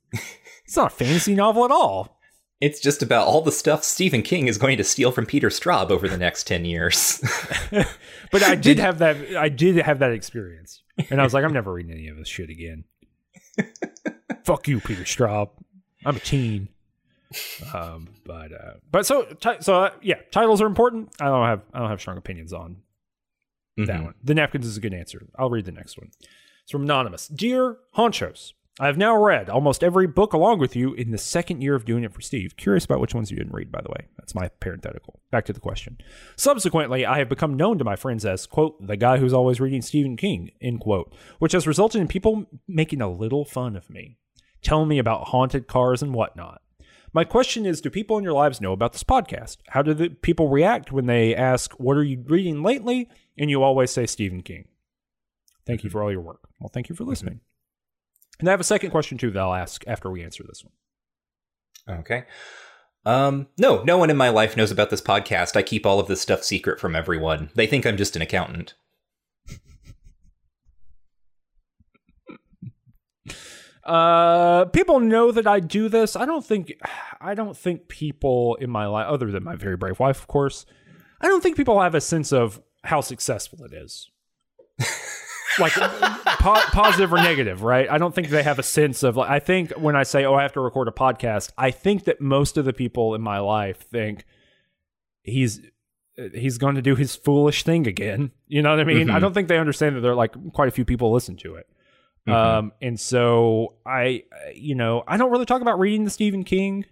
It's not a fantasy novel at all. It's just about all the stuff Stephen King is going to steal from Peter Straub over the next 10 years. But I did have that. I did have that experience. And I was like, I'm never reading any of this shit again. Fuck you, Peter Straub. I'm a teen. So titles are important. I don't have strong opinions on that one. The Napkins is a good answer. I'll read the next one. It's from Anonymous. Dear Honchos, I have now read almost every book along with you in the second year of doing it for Steve. Curious about which ones you didn't read, by the way. That's my parenthetical. Back to the question. Subsequently, I have become known to my friends as, quote, the guy who's always reading Stephen King, end quote, which has resulted in people making a little fun of me, telling me about haunted cars and whatnot. My question is, do people in your lives know about this podcast? How do the people react when they ask, what are you reading lately? And you always say Stephen King. Thank you for all your work. Well, thank you for listening. And I have a second question, too, that I'll ask after we answer this one. Okay. No one in my life knows about this podcast. I keep all of this stuff secret from everyone. They think I'm just an accountant. People know that I do this. I don't think people in my life, other than my very brave wife, of course, I don't think people have a sense of how successful it is. Like positive or negative, right? I don't think they have a sense of, like, I think when I say, oh, I have to record a podcast, I think that most of the people in my life think he's going to do his foolish thing again. You know what I mean? Mm-hmm. I don't think they understand that there are like quite a few people listen to it. Mm-hmm. And so I don't really talk about reading the Stephen King.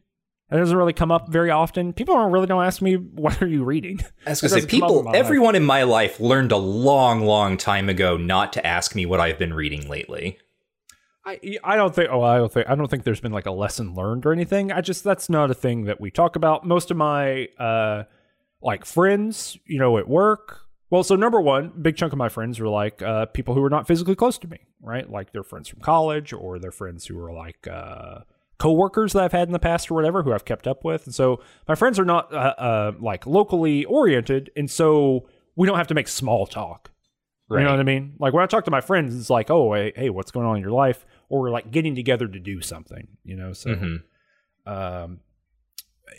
That doesn't really come up very often. People don't ask me, what are you reading? I was going to say, everyone in my life learned a long, long time ago not to ask me what I've been reading lately. I don't think there's been like a lesson learned or anything. That's not a thing that we talk about. Most of my, like friends, at work. Well, so number one, big chunk of my friends were like people who were not physically close to me, right? Like their friends from college or their friends who were like coworkers that I've had in the past or whatever who I've kept up with. And so my friends are not like locally oriented. And so we don't have to make small talk. Right. You know what I mean? Like when I talk to my friends, it's like, oh, hey, what's going on in your life? Or we're like getting together to do something, so. Mm-hmm.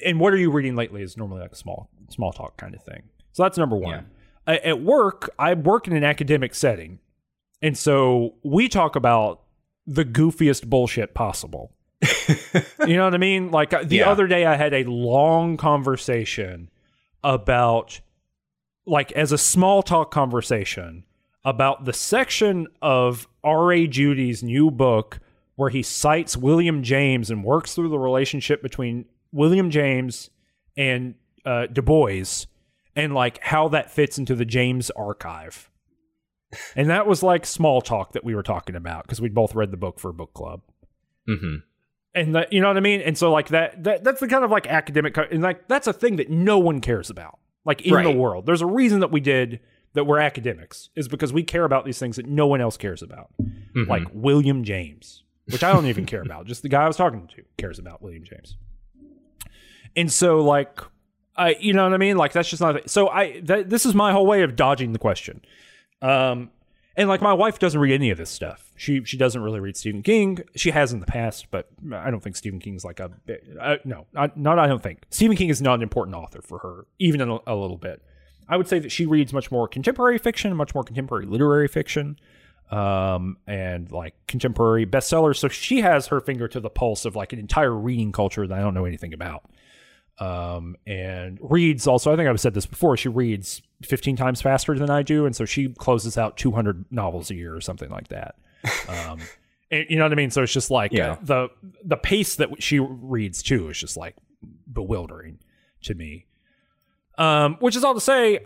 And what are you reading lately is normally like a small talk kind of thing. So that's number one. Yeah. At work, I work in an academic setting, and so we talk about the goofiest bullshit possible. You know what I mean? Like other day, I had a long conversation about, like, as a small talk conversation about the section of R.A. Judy's new book where he cites William James and works through the relationship between William James and Du Bois. And like how that fits into the James archive. And that was like small talk that we were talking about because we both read the book for a book club. Mm-hmm. And that, you know what I mean? And so like that's the kind of like academic, and like that's a thing that no one cares about. Like in the world, there's a reason that we're academics is because we care about these things that no one else cares about. Mm-hmm. Like William James, which I don't even care about. Just the guy I was talking to cares about William James. And so like, you know what I mean? Like, that's just not... So this is my whole way of dodging the question. And, like, my wife doesn't read any of this stuff. She doesn't really read Stephen King. She has in the past, but I don't think Stephen King's like a... I don't think. Stephen King is not an important author for her, even in a little bit. I would say that she reads much more contemporary fiction, much more contemporary literary fiction, and, like, contemporary bestsellers. So she has her finger to the pulse of, like, an entire reading culture that I don't know anything about. And reads also, I think I've said this before, she reads 15 times faster than I do. And so she closes out 200 novels a year or something like that. And, you know what I mean? So it's just like the pace that she reads too is just like bewildering to me. Which is all to say,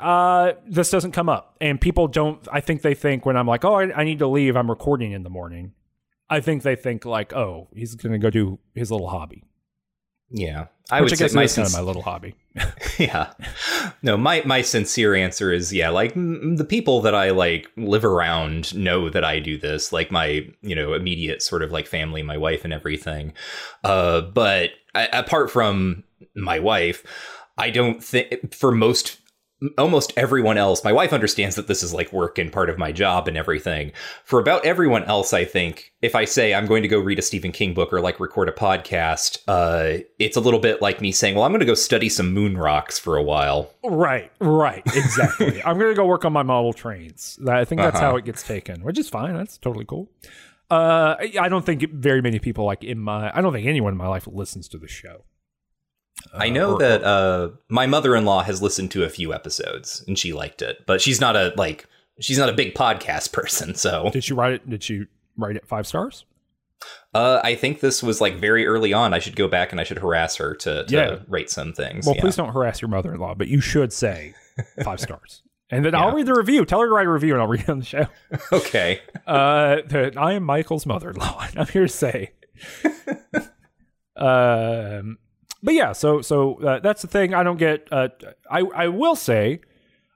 this doesn't come up, and people don't. I think they think when I'm like, oh, I need to leave, I'm recording in the morning. I think they think like, oh, he's going to go do his little hobby. Yeah, I which would I guess say my, kind of my little hobby. Yeah, no, my sincere answer is yeah. Like the people that I like live around know that I do this. Like my immediate sort of like family, my wife and everything. But apart from my wife, I don't think for most. Almost everyone else, my wife understands that this is like work and part of my job and everything. For about everyone else, I think if I say I'm going to go read a Stephen King book or like record a podcast, it's a little bit like me saying, well, I'm going to go study some moon rocks for a while. Right. Exactly. I'm going to go work on my model trains. I think that's how it gets taken, which is fine. That's totally cool. I don't think very many people like I don't think anyone in my life listens to the show. I know that my mother-in-law has listened to a few episodes and she liked it, but she's not a big podcast person. So did she write it 5 stars? I think this was like very early on. I should go back and I should harass her to rate some things. Well, please don't harass your mother-in-law, but you should say 5 stars. And then I'll read the review. Tell her to write a review and I'll read it on the show. Okay. I am Michael's mother-in-law. I'm here to say. But yeah, so that's the thing I don't get. I will say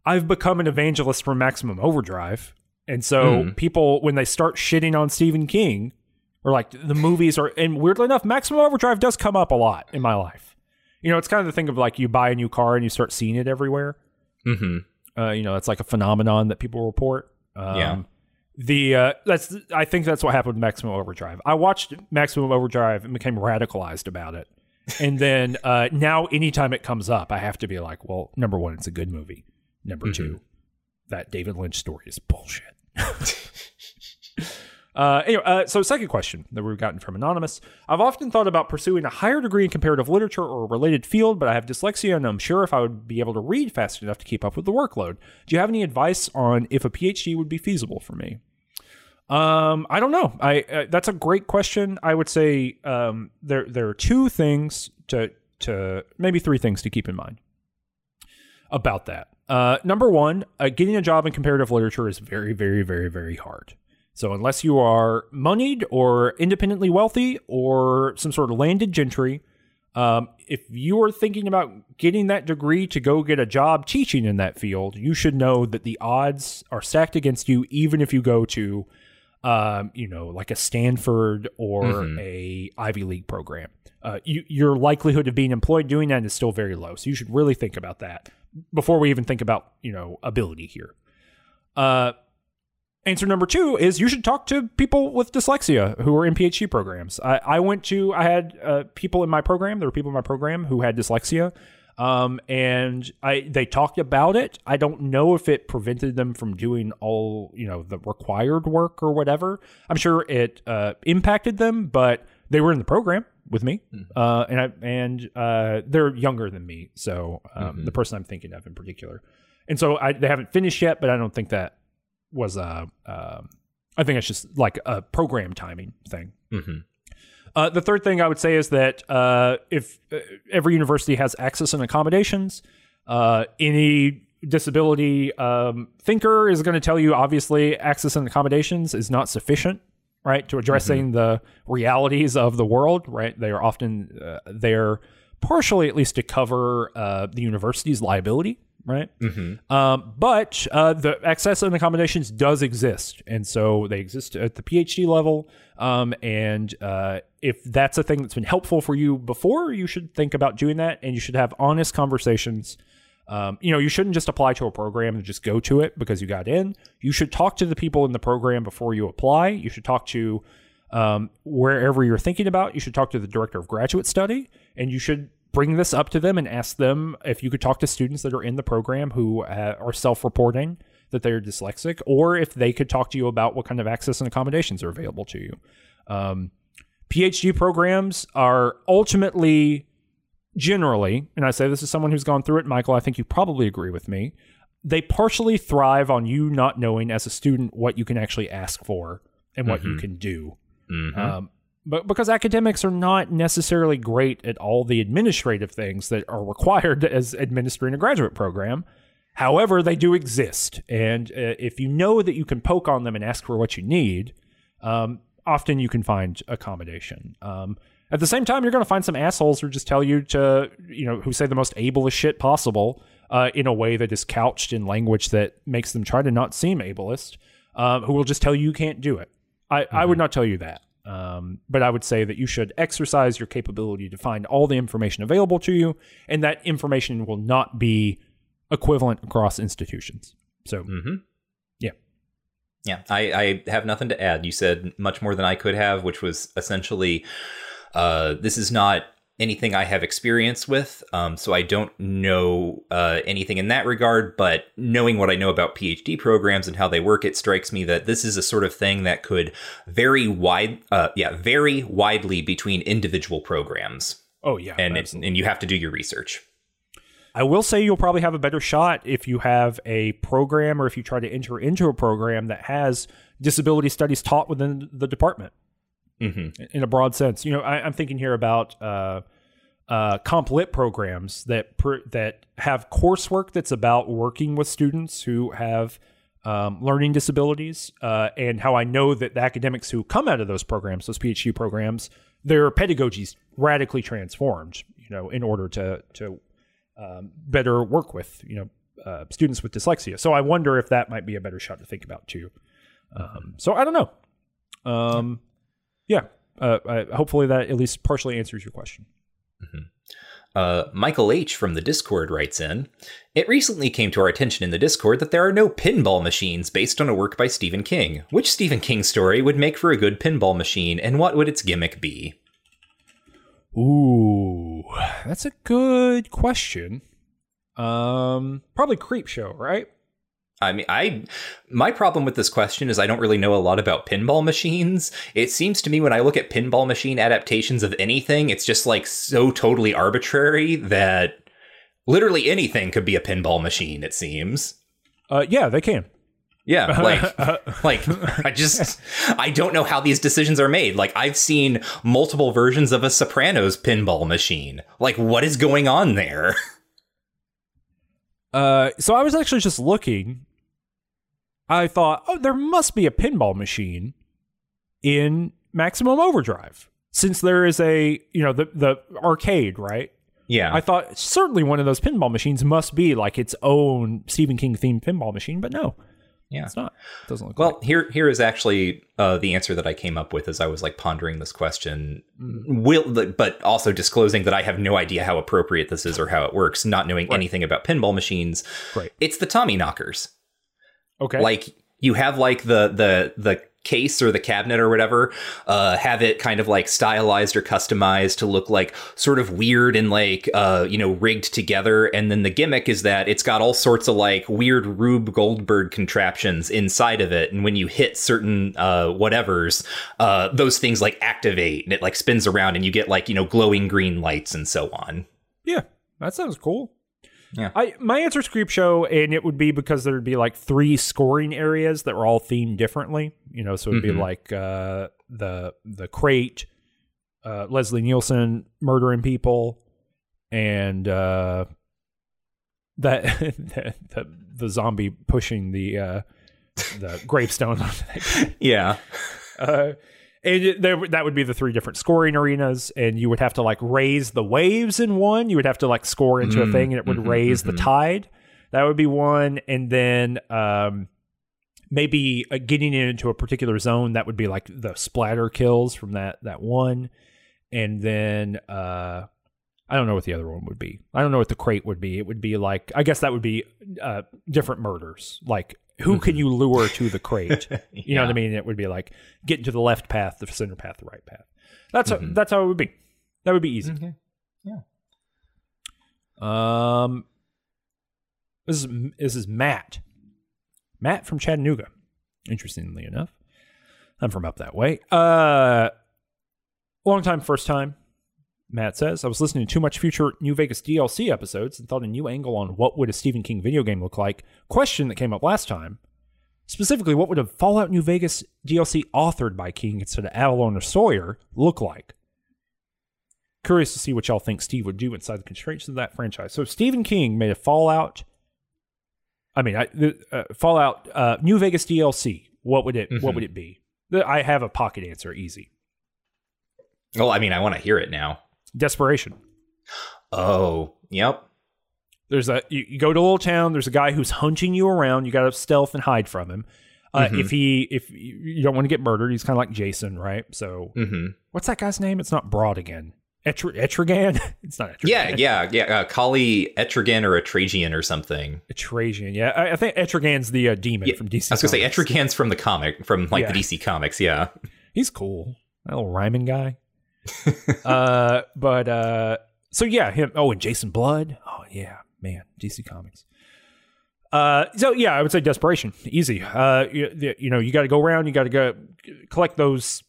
I've become an evangelist for Maximum Overdrive. And so people, when they start shitting on Stephen King or like the movies and weirdly enough, Maximum Overdrive does come up a lot in my life. It's kind of the thing of like you buy a new car and you start seeing it everywhere. Mm-hmm. It's like a phenomenon that people report. I think that's what happened with Maximum Overdrive. I watched Maximum Overdrive and became radicalized about it. And then now anytime it comes up, I have to be like, well, number one, it's a good movie. Number two, that David Lynch story is bullshit. So second question that we've gotten from Anonymous. I've often thought about pursuing a higher degree in comparative literature or a related field, but I have dyslexia and I'm sure if I would be able to read fast enough to keep up with the workload. Do you have any advice on if a PhD would be feasible for me? I don't know. That's a great question. I would say there are 2 things to maybe 3 things to keep in mind about that. Number one, getting a job in comparative literature is very, very, very, very hard. So unless you are moneyed or independently wealthy or some sort of landed gentry, if you are thinking about getting that degree to go get a job teaching in that field, you should know that the odds are stacked against you, even if you go to like a Stanford or a Ivy League program. Your likelihood of being employed doing that is still very low. So you should really think about that before we even think about, ability here. Answer number 2 is you should talk to people with dyslexia who are in PhD programs. I had people in my program. There were people in my program who had dyslexia. They talked about it. I don't know if it prevented them from doing all, the required work or whatever. I'm sure it impacted them, but they were in the program with me. And they're younger than me. So the person I'm thinking of in particular. And so they haven't finished yet, but I don't think that was I think it's just like a program timing thing. The third thing I would say is that if every university has access and accommodations, any disability thinker is going to tell you, obviously, access and accommodations is not sufficient, right, to addressing the realities of the world, right? They are often there partially at least to cover the university's liability, right? But the access and accommodations does exist. And so they exist at the PhD level. If that's a thing that's been helpful for you before, you should think about doing that. And you should have honest conversations. You shouldn't just apply to a program and just go to it because you got in. You should talk to the people in the program before you apply. You should talk to wherever you're thinking about. You should talk to the director of graduate study. And you should bring this up to them and ask them if you could talk to students that are in the program who are self-reporting that they're dyslexic, or if they could talk to you about what kind of access and accommodations are available to you. PhD programs are ultimately generally, and I say this as someone who's gone through it, Michael, I think you probably agree with me. They partially thrive on you not knowing as a student what you can actually ask for and what you can do. But because academics are not necessarily great at all the administrative things that are required as administering a graduate program. However, they do exist. And if you know that you can poke on them and ask for what you need, often you can find accommodation. At the same time, you're going to find some assholes who just tell you to, who say the most ableist shit possible in a way that is couched in language that makes them try to not seem ableist, who will just tell you you can't do it. I would not tell you that. But I would say that you should exercise your capability to find all the information available to you, and that information will not be equivalent across institutions. So, yeah, I have nothing to add. You said much more than I could have, which was essentially, this is not anything I have experience with. So I don't know anything in that regard, but knowing what I know about PhD programs and how they work, it strikes me that this is a sort of thing that could vary widely between individual programs. Oh, yeah. And you have to do your research. I will say you'll probably have a better shot if you have a program or if you try to enter into a program that has disability studies taught within the department. Mm-hmm. In a broad sense, I'm thinking here about comp lit programs that have coursework that's about working with students who have learning disabilities, and how I know that the academics who come out of those programs, those PhD programs, their pedagogies radically transformed, in order to better work with students with dyslexia. So I wonder if that might be a better shot to think about too. So I don't know. Yeah. Yeah, hopefully that at least partially answers your question. Mm-hmm. Michael H. from the Discord writes in, "It recently came to our attention in the Discord that there are no pinball machines based on a work by Stephen King. Which Stephen King story would make for a good pinball machine, and what would its gimmick be?" Ooh, that's a good question. Probably Creepshow, right? I mean, my problem with this question is I don't really know a lot about pinball machines. It seems to me when I look at pinball machine adaptations of anything, it's just like so totally arbitrary that literally anything could be a pinball machine, it seems. Yeah, they can. Yeah, I don't know how these decisions are made. Like, I've seen multiple versions of a Sopranos pinball machine. Like, what is going on there? So I was actually just looking. I thought, oh, there must be a pinball machine in Maximum Overdrive, since there is a, the arcade, right? Yeah. I thought certainly one of those pinball machines must be like its own Stephen King themed pinball machine, but no. Yeah, it's not. It doesn't look well. Right. Here is actually the answer that I came up with as I was like pondering this question. But also disclosing that I have no idea how appropriate this is or how it works, not knowing anything about pinball machines. Right. It's the Tommy knockers. Okay. Like you have like the case or the cabinet or whatever, have it kind of like stylized or customized to look like sort of weird and like, rigged together. And then the gimmick is that it's got all sorts of like weird Rube Goldberg contraptions inside of it. And when you hit certain those things like activate and it like spins around and you get like, glowing green lights and so on. Yeah, that sounds cool. Yeah, my answer is Creepshow, and it would be because there'd be like three scoring areas that were all themed differently. So it'd be like the crate, Leslie Nielsen murdering people, and that the zombie pushing the gravestone onto that guy. Yeah. And that would be the three different scoring arenas, and you would have to like raise the waves in one. You would have to like score into a thing, and it would raise the tide. That would be one. And then maybe getting into a particular zone, that would be like the splatter kills from that one. And then I don't know what the other one would be. I don't know what the crate would be. It would be like, I guess that would be different murders, like who can you lure to the crate? You know what I mean? It would be like get into the left path, the center path, the right path. That's that's how it would be. That would be easy. Okay. Yeah. This is Matt. Matt from Chattanooga. Interestingly enough, I'm from up that way. Long time, first time. Matt says, I was listening to too much future New Vegas DLC episodes and thought a new angle on what would a Stephen King video game look like question that came up last time. Specifically, what would a Fallout New Vegas DLC authored by King instead of Avalon or Sawyer look like? Curious to see what y'all think Steve would do inside the constraints of that franchise. So if Stephen King made a Fallout New Vegas DLC, what would it be? I have a pocket answer, easy. Well, I mean, I want to hear it now. Desperation. Oh, yep. There's you go to a little town. There's a guy who's hunting you around. You got to stealth and hide from him. If you don't want to get murdered, he's kind of like Jason, right? So what's that guy's name? It's not Broad again. Etrigan? It's not Etrigan. Yeah. Kali Etrigan or Etragian or something. Etragian, yeah. I think Etrigan's the demon from DC. I was going to say Etrigan's from the comic, the DC comics, yeah. He's cool. That little rhyming guy. So yeah, him. Oh, and Jason Blood. Oh yeah, man, DC Comics. So yeah, I would say desperation, easy. You got to go around. You got to go collect those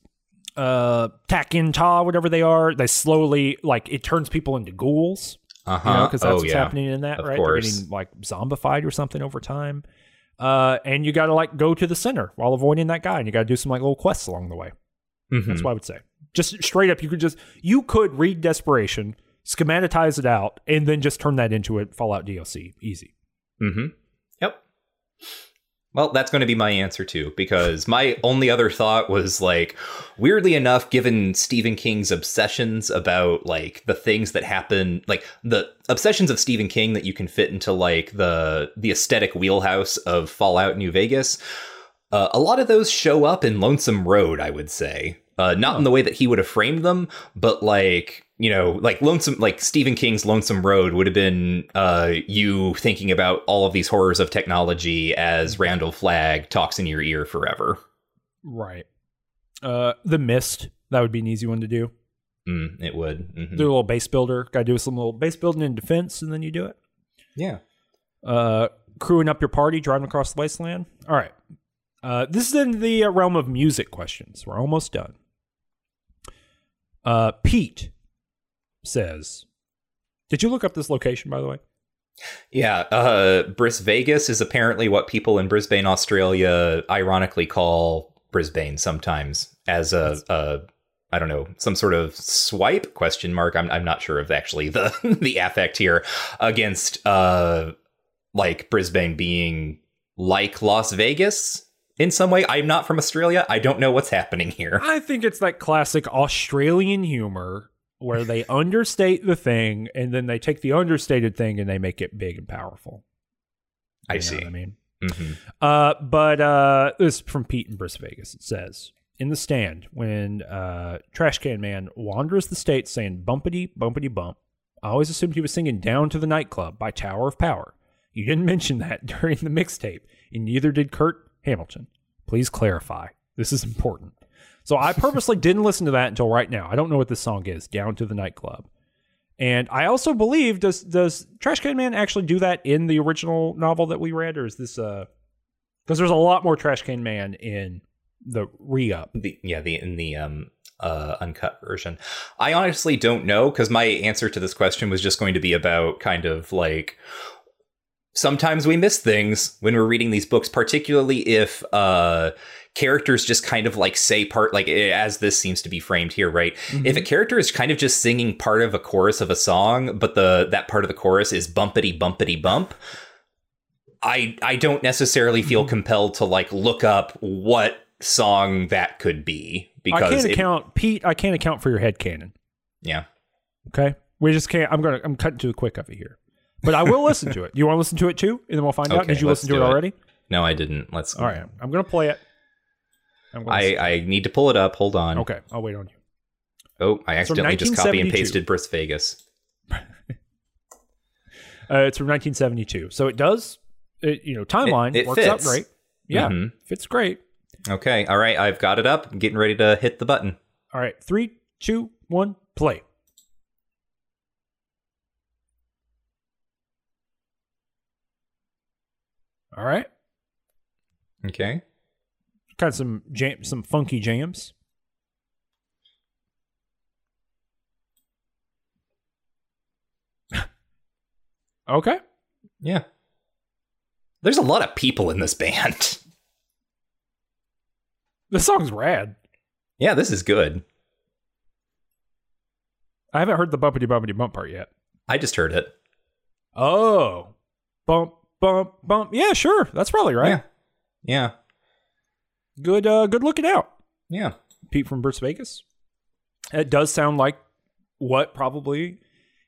Takinta, whatever they are. They slowly, like, it turns people into ghouls. Because that's what's happening in that, right? They're getting like zombified or something over time. And you got to like go to the center while avoiding that guy, and you got to do some like little quests along the way. That's what I would say. Just straight up, you could read Desperation, schematize it out, and then just turn that into a Fallout DLC. Easy. Yep. Well, that's going to be my answer too, because my only other thought was, like, weirdly enough, given Stephen King's obsessions about like the things that happen, like the obsessions of Stephen King that you can fit into like the aesthetic wheelhouse of Fallout New Vegas, a lot of those show up in Lonesome Road, I would say. Not in the way that he would have framed them, but like, you know, like Stephen King's Lonesome Road would have been you thinking about all of these horrors of technology as Randall Flagg talks in your ear forever. Right. The Mist, that would be an easy one to do. It would. Do a little base builder. Got to do some little base building and defense, and then you do it. Yeah. Crewing up your party, driving across the wasteland. All right. This is in the realm of music questions. We're almost done. Pete says, did you look up this location, by the way? Yeah, Bris Vegas is apparently what people in Brisbane, Australia, ironically call Brisbane sometimes as I don't know, some sort of swipe ? I'm not sure of actually the affect here against like Brisbane being like Las Vegas. In some way, I'm not from Australia. I don't know what's happening here. I think it's that classic Australian humor where they understate the thing and then they take the understated thing and they make it big and powerful. You see. Know what I mean? But this is from Pete in Bris Vegas. It says, in The Stand, when Trash Can Man wanders the States saying bumpity, bumpity, bump, I always assumed he was singing Down to the Nightclub by Tower of Power. You didn't mention that during the mixtape, and neither did Kurt Hamilton. Please clarify. This is important. So I purposely didn't listen to that until right now. I don't know what this song is, Down to the Nightclub. And I also believe, does Trash Can Man actually do that in the original novel that we read? Or is this, because there's a lot more Trash Can Man in the re-up. In the uncut version. I honestly don't know, because my answer to this question was just going to be about kind of like, sometimes we miss things when we're reading these books, particularly if characters just kind of like say part, like as this seems to be framed here, right? If a character is kind of just singing part of a chorus of a song, but that part of the chorus is bumpity, bumpity, bump, I don't necessarily feel compelled to like look up what song that could be, because I can't account for your headcanon. Yeah. Okay. We just can't. I'm cutting to the quick of it here. But I will listen to it. You want to listen to it too? And then we'll find out. Did you listen to it already? No, I didn't. Let's go. All right. I'm going to play it. I need to pull it up. Hold on. Okay. I'll wait on you. Oh, I accidentally just copy and pasted Bris Vegas. It's from 1972. So it does, timeline. It works out great. Yeah. Fits great. Okay. All right. I've got it up. I'm getting ready to hit the button. All right. 3, 2, 1, play. All right. Okay. Got some jam, some funky jams. Okay. Yeah. There's a lot of people in this band. This song's rad. Yeah, this is good. I haven't heard the bumpity bumpity bump part yet. I just heard it. Oh. Bump, bump, bump. Yeah, sure. That's probably right. Yeah. Good looking out. Yeah. Pete from Burst Vegas. It does sound like what probably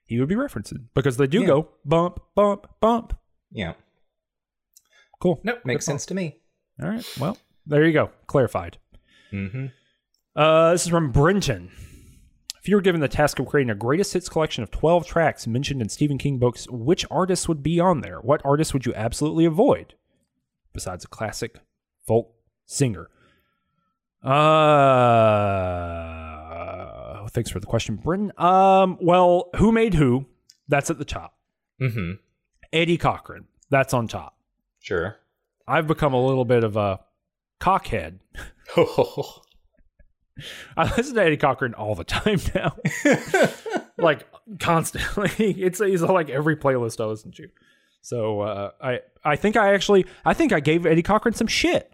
he would be referencing, because they do go bump, bump, bump. Yeah. Cool. Nope. Makes sense to me. All right. Well, there you go. Clarified. Mm-hmm. This is from Brenton. If you were given the task of creating a greatest hits collection of 12 tracks mentioned in Stephen King books, which artists would be on there? What artists would you absolutely avoid besides a classic folk singer? Thanks for the question, Brenton. Well, Who Made Who? That's at the top. Mm-hmm. Eddie Cochran. That's on top. Sure. I've become a little bit of a cockhead. Oh. I listen to Eddie Cochran all the time now. Like, constantly. It's like every playlist I listen to. So I think I gave Eddie Cochran some shit.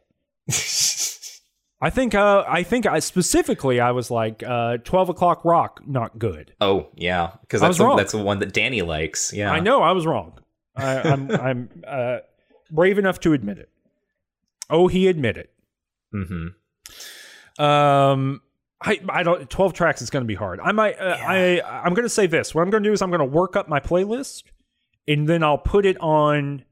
I was like 12 O'Clock Rock, not good. Oh yeah, because that's the one that Danny likes. Yeah, I know I was wrong. I'm brave enough to admit it. Oh, he admitted. Mm-hmm. I don't. 12 tracks is going to be hard. I might. I'm going to say this. What I'm going to do is I'm going to work up my playlist, and then I'll put it on.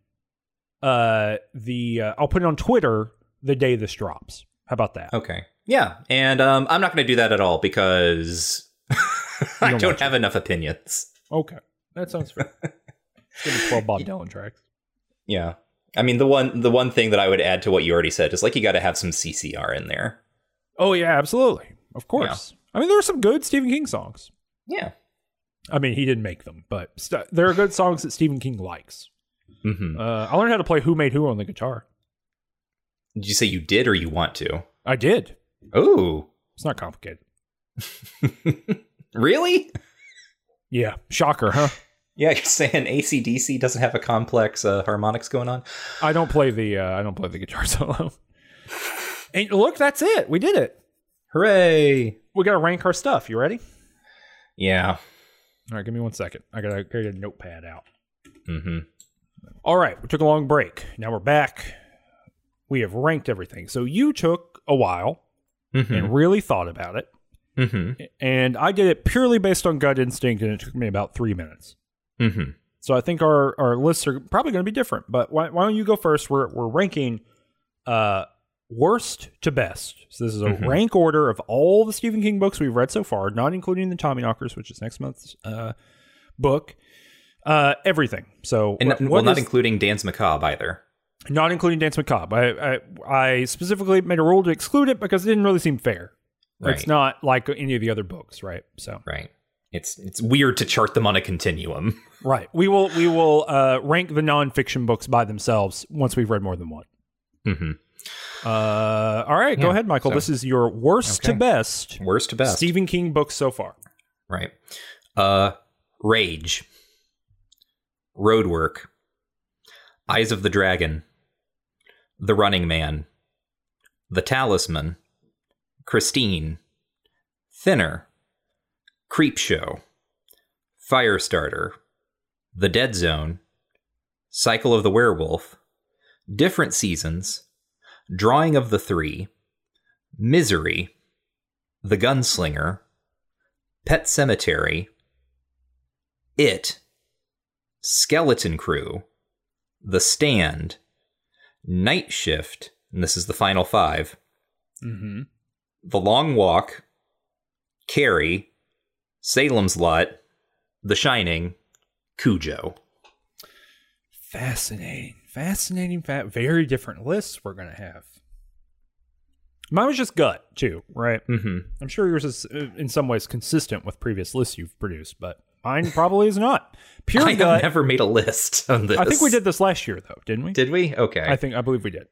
I'll put it on Twitter the day this drops. How about that? Okay. Yeah, and I'm not going to do that at all because I don't have enough opinions. Okay, that sounds fair. It's going to be 12 Bob Dylan tracks. Yeah, I mean the one thing that I would add to what you already said is like you got to have some CCR in there. Oh, yeah, absolutely. Of course. Yeah. I mean, there are some good Stephen King songs. Yeah. I mean, he didn't make them, but there are good songs that Stephen King likes. Mm-hmm. I learned how to play Who Made Who on the guitar. Did you say you did or you want to? I did. Oh. It's not complicated. Really? Yeah. Shocker, huh? Yeah, you're saying AC/DC doesn't have a complex harmonics going on? I don't play the guitar solo. And look, that's it. We did it. Hooray. We got to rank our stuff. You ready? Yeah. All right. Give me 1 second. I got to get a notepad out. Mm-hmm. All right. We took a long break. Now we're back. We have ranked everything. So you took a while and really thought about it. Mm-hmm. And I did it purely based on gut instinct, and it took me about 3 minutes. Mm-hmm. So I think our lists are probably going to be different, but why don't you go first? We're ranking... worst to best. So this is a rank order of all the Stephen King books we've read so far, not including the Tommyknockers, which is next month's book. Everything. So, and not including Dan's Macabre either. Not including Dan's Macabre. I specifically made a rule to exclude it because it didn't really seem fair. Right. It's not like any of the other books, right? So right. It's weird to chart them on a continuum. Right. We will rank the nonfiction books by themselves once we've read more than one. Mm-hmm. All right, go ahead, Michael. So, this is your worst to best Stephen King books so far. Right. Rage, Roadwork, Eyes of the Dragon, The Running Man, The Talisman, Christine, Thinner, Creepshow, Firestarter, The Dead Zone, Cycle of the Werewolf, Different Seasons, Drawing of the Three, Misery, The Gunslinger, Pet Sematary, It, Skeleton Crew, The Stand, Night Shift, and this is the final five, The Long Walk, Carrie, Salem's Lot, The Shining, Cujo. Fascinating, very different lists we're going to have. Mine was just gut, too, right? Mm-hmm. I'm sure yours is in some ways consistent with previous lists you've produced, but mine probably is not. Pure I gut. Have never made a list on this. I think we did this last year, though, didn't we? Did we? Okay. I believe we did.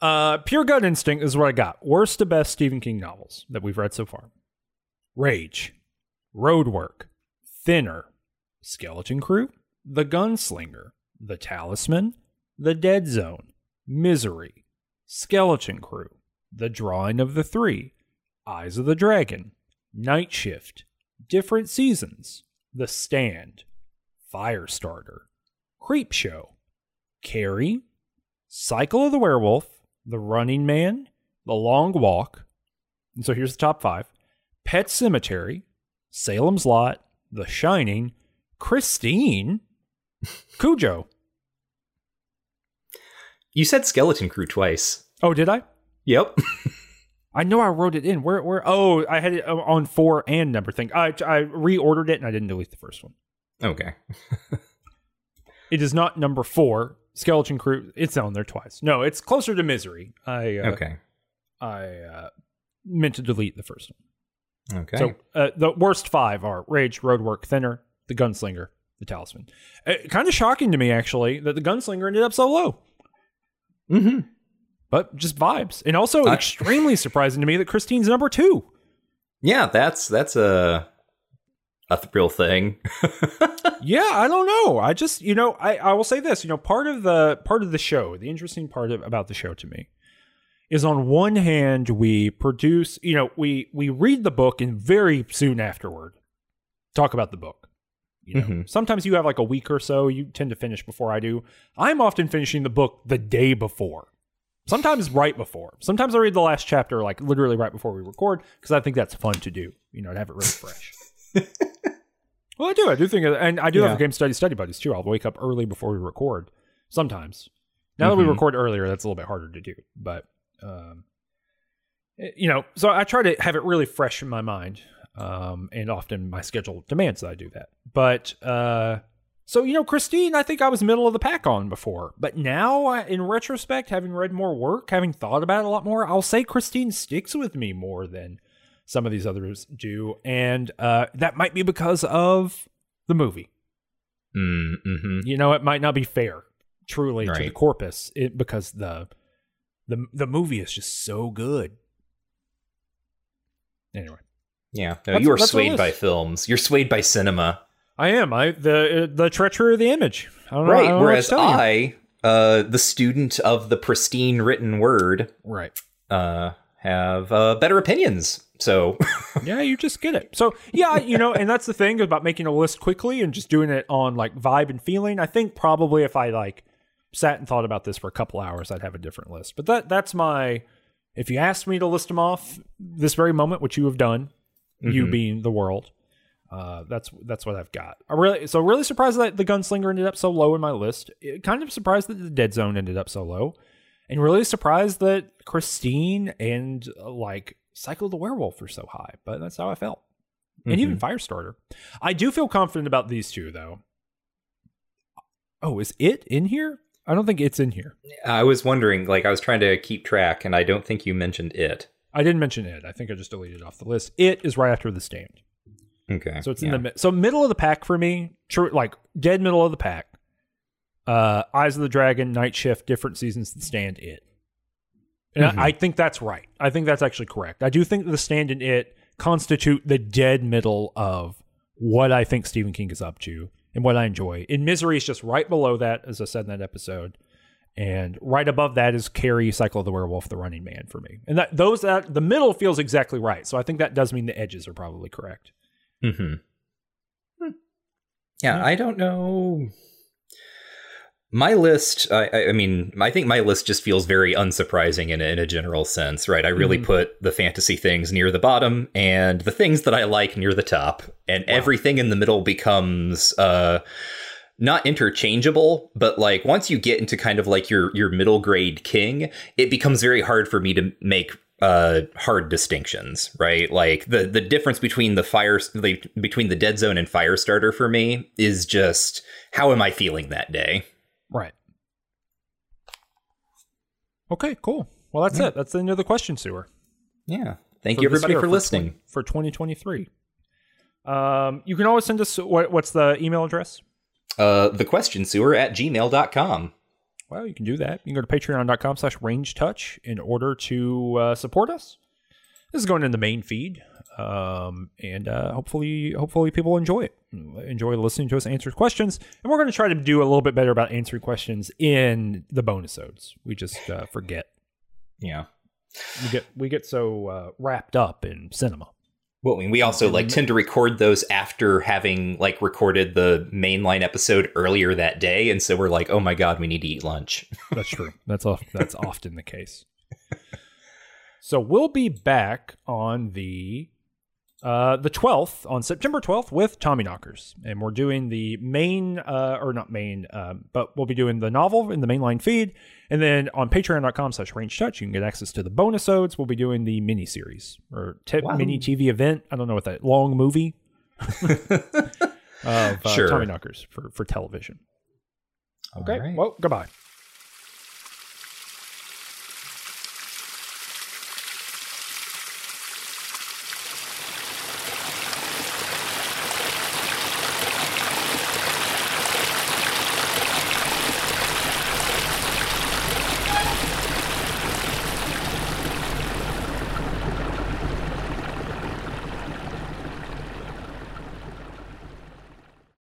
Pure gut instinct is what I got. Worst to best Stephen King novels that we've read so far. Rage, Roadwork, Thinner, Skeleton Crew, The Gunslinger, The Talisman, The Dead Zone, Misery, Skeleton Crew, The Drawing of the Three, Eyes of the Dragon, Night Shift, Different Seasons, The Stand, Firestarter, Creepshow, Carrie, Cycle of the Werewolf, The Running Man, The Long Walk, and so here's the top five: Pet Sematary, Salem's Lot, The Shining, Christine, Cujo. You said Skeleton Crew twice. Oh, did I? Yep. I know I wrote it in. Where? Oh, I had it on 4 and number thing. I reordered it and I didn't delete the first one. Okay. It is not number 4. Skeleton Crew. It's on there twice. No, it's closer to Misery. I meant to delete the first one. Okay. So the worst 5 are Rage, Roadwork, Thinner, The Gunslinger, The Talisman. Kind of shocking to me, actually, that The Gunslinger ended up so low. Mm-hmm. But just vibes. And also extremely surprising to me that Christine's number 2. Yeah, that's a real thing. Yeah, I don't know. I just, I will say this, part of the show, the interesting part about the show to me is, on one hand, we produce, we read the book and very soon afterward talk about the book. Mm-hmm. Sometimes you have like a week or so. You tend to finish before I do. I'm often finishing the book the day before. Sometimes right before. Sometimes I read the last chapter, like literally right before we record, because I think that's fun to do, to have it really fresh. Well, I do think, and I do have a game study buddies too. I'll wake up early before we record sometimes. Now that we record earlier, that's a little bit harder to do. But, so I try to have it really fresh in my mind. And often my schedule demands that I do that. But, So, Christine, I think I was middle of the pack on before. But now, in retrospect, having read more work, having thought about it a lot more, I'll say Christine sticks with me more than some of these others do. And that might be because of the movie. Mm-hmm. It might not be fair, truly, right, to the corpus, because the movie is just so good. Anyway. Yeah. No, you are swayed by films. You're swayed by cinema. I am. The treachery of the image. I don't know, right. Whereas the student of the pristine written word, right, have better opinions. So yeah, you just get it. So yeah, and that's the thing about making a list quickly and just doing it on like vibe and feeling. I think probably if I like sat and thought about this for a couple hours, I'd have a different list. But that's my. If you asked me to list them off this very moment, which you have done, you being the world. That's what I've got. I'm really surprised that The Gunslinger ended up so low in my list. Kind of surprised that The Dead Zone ended up so low, and really surprised that Christine and Cycle of the Werewolf were so high. But that's how I felt, and even Firestarter. I do feel confident about these two though. Oh, is it in here? I don't think it's in here. I was wondering. I was trying to keep track, and I don't think you mentioned it. I didn't mention it. I think I just deleted it off the list. It is right after The Stand. Okay. So it's in the middle of the pack for me, true, dead middle of the pack. Eyes of the Dragon, Night Shift, Different Seasons, The Stand, It. And I think that's right. I think that's actually correct. I do think The Stand and It constitute the dead middle of what I think Stephen King is up to and what I enjoy. And Misery is just right below that, as I said in that episode. And right above that is Carrie, Cycle of the Werewolf, The Running Man for me. And that the middle feels exactly right. So I think that does mean the edges are probably correct. Yeah, I don't know. My list, I mean, I think my list just feels very unsurprising in a general sense, right? I really put the fantasy things near the bottom and the things that I like near the top, and everything in the middle becomes not interchangeable, but once you get into kind of your middle grade King, it becomes very hard for me to make hard distinctions, right? The difference between between The Dead Zone and Firestarter for me is just, how am I feeling that day? Right. Okay, cool. Well, that's it. That's the end of the question sewer. Yeah. Thank you everybody for listening. For 2023. You can always send us, what's the email address? thequestionsewer@gmail.com. Well, you can do that. You can go to patreon.com/rangetouch in order to support us. This is going in the main feed, and hopefully people enjoy it. Enjoy listening to us answer questions, and we're going to try to do a little bit better about answering questions in the bonusodes. We just forget. Yeah. We get so wrapped up in cinema. Well, I mean, we also tend to record those after having recorded the mainline episode earlier that day, and so we're like, oh my god, we need to eat lunch. That's true. That's often the case. So we'll be back on the 12th, on September 12th, with Tommyknockers, and we're doing the main, but we'll be doing the novel in the mainline feed, and then on patreon.com/rangetouch, you can get access to the bonus odes. We'll be doing the mini series or mini TV event. I don't know what that long movie of Tommyknockers for television. Okay, right. Well, goodbye.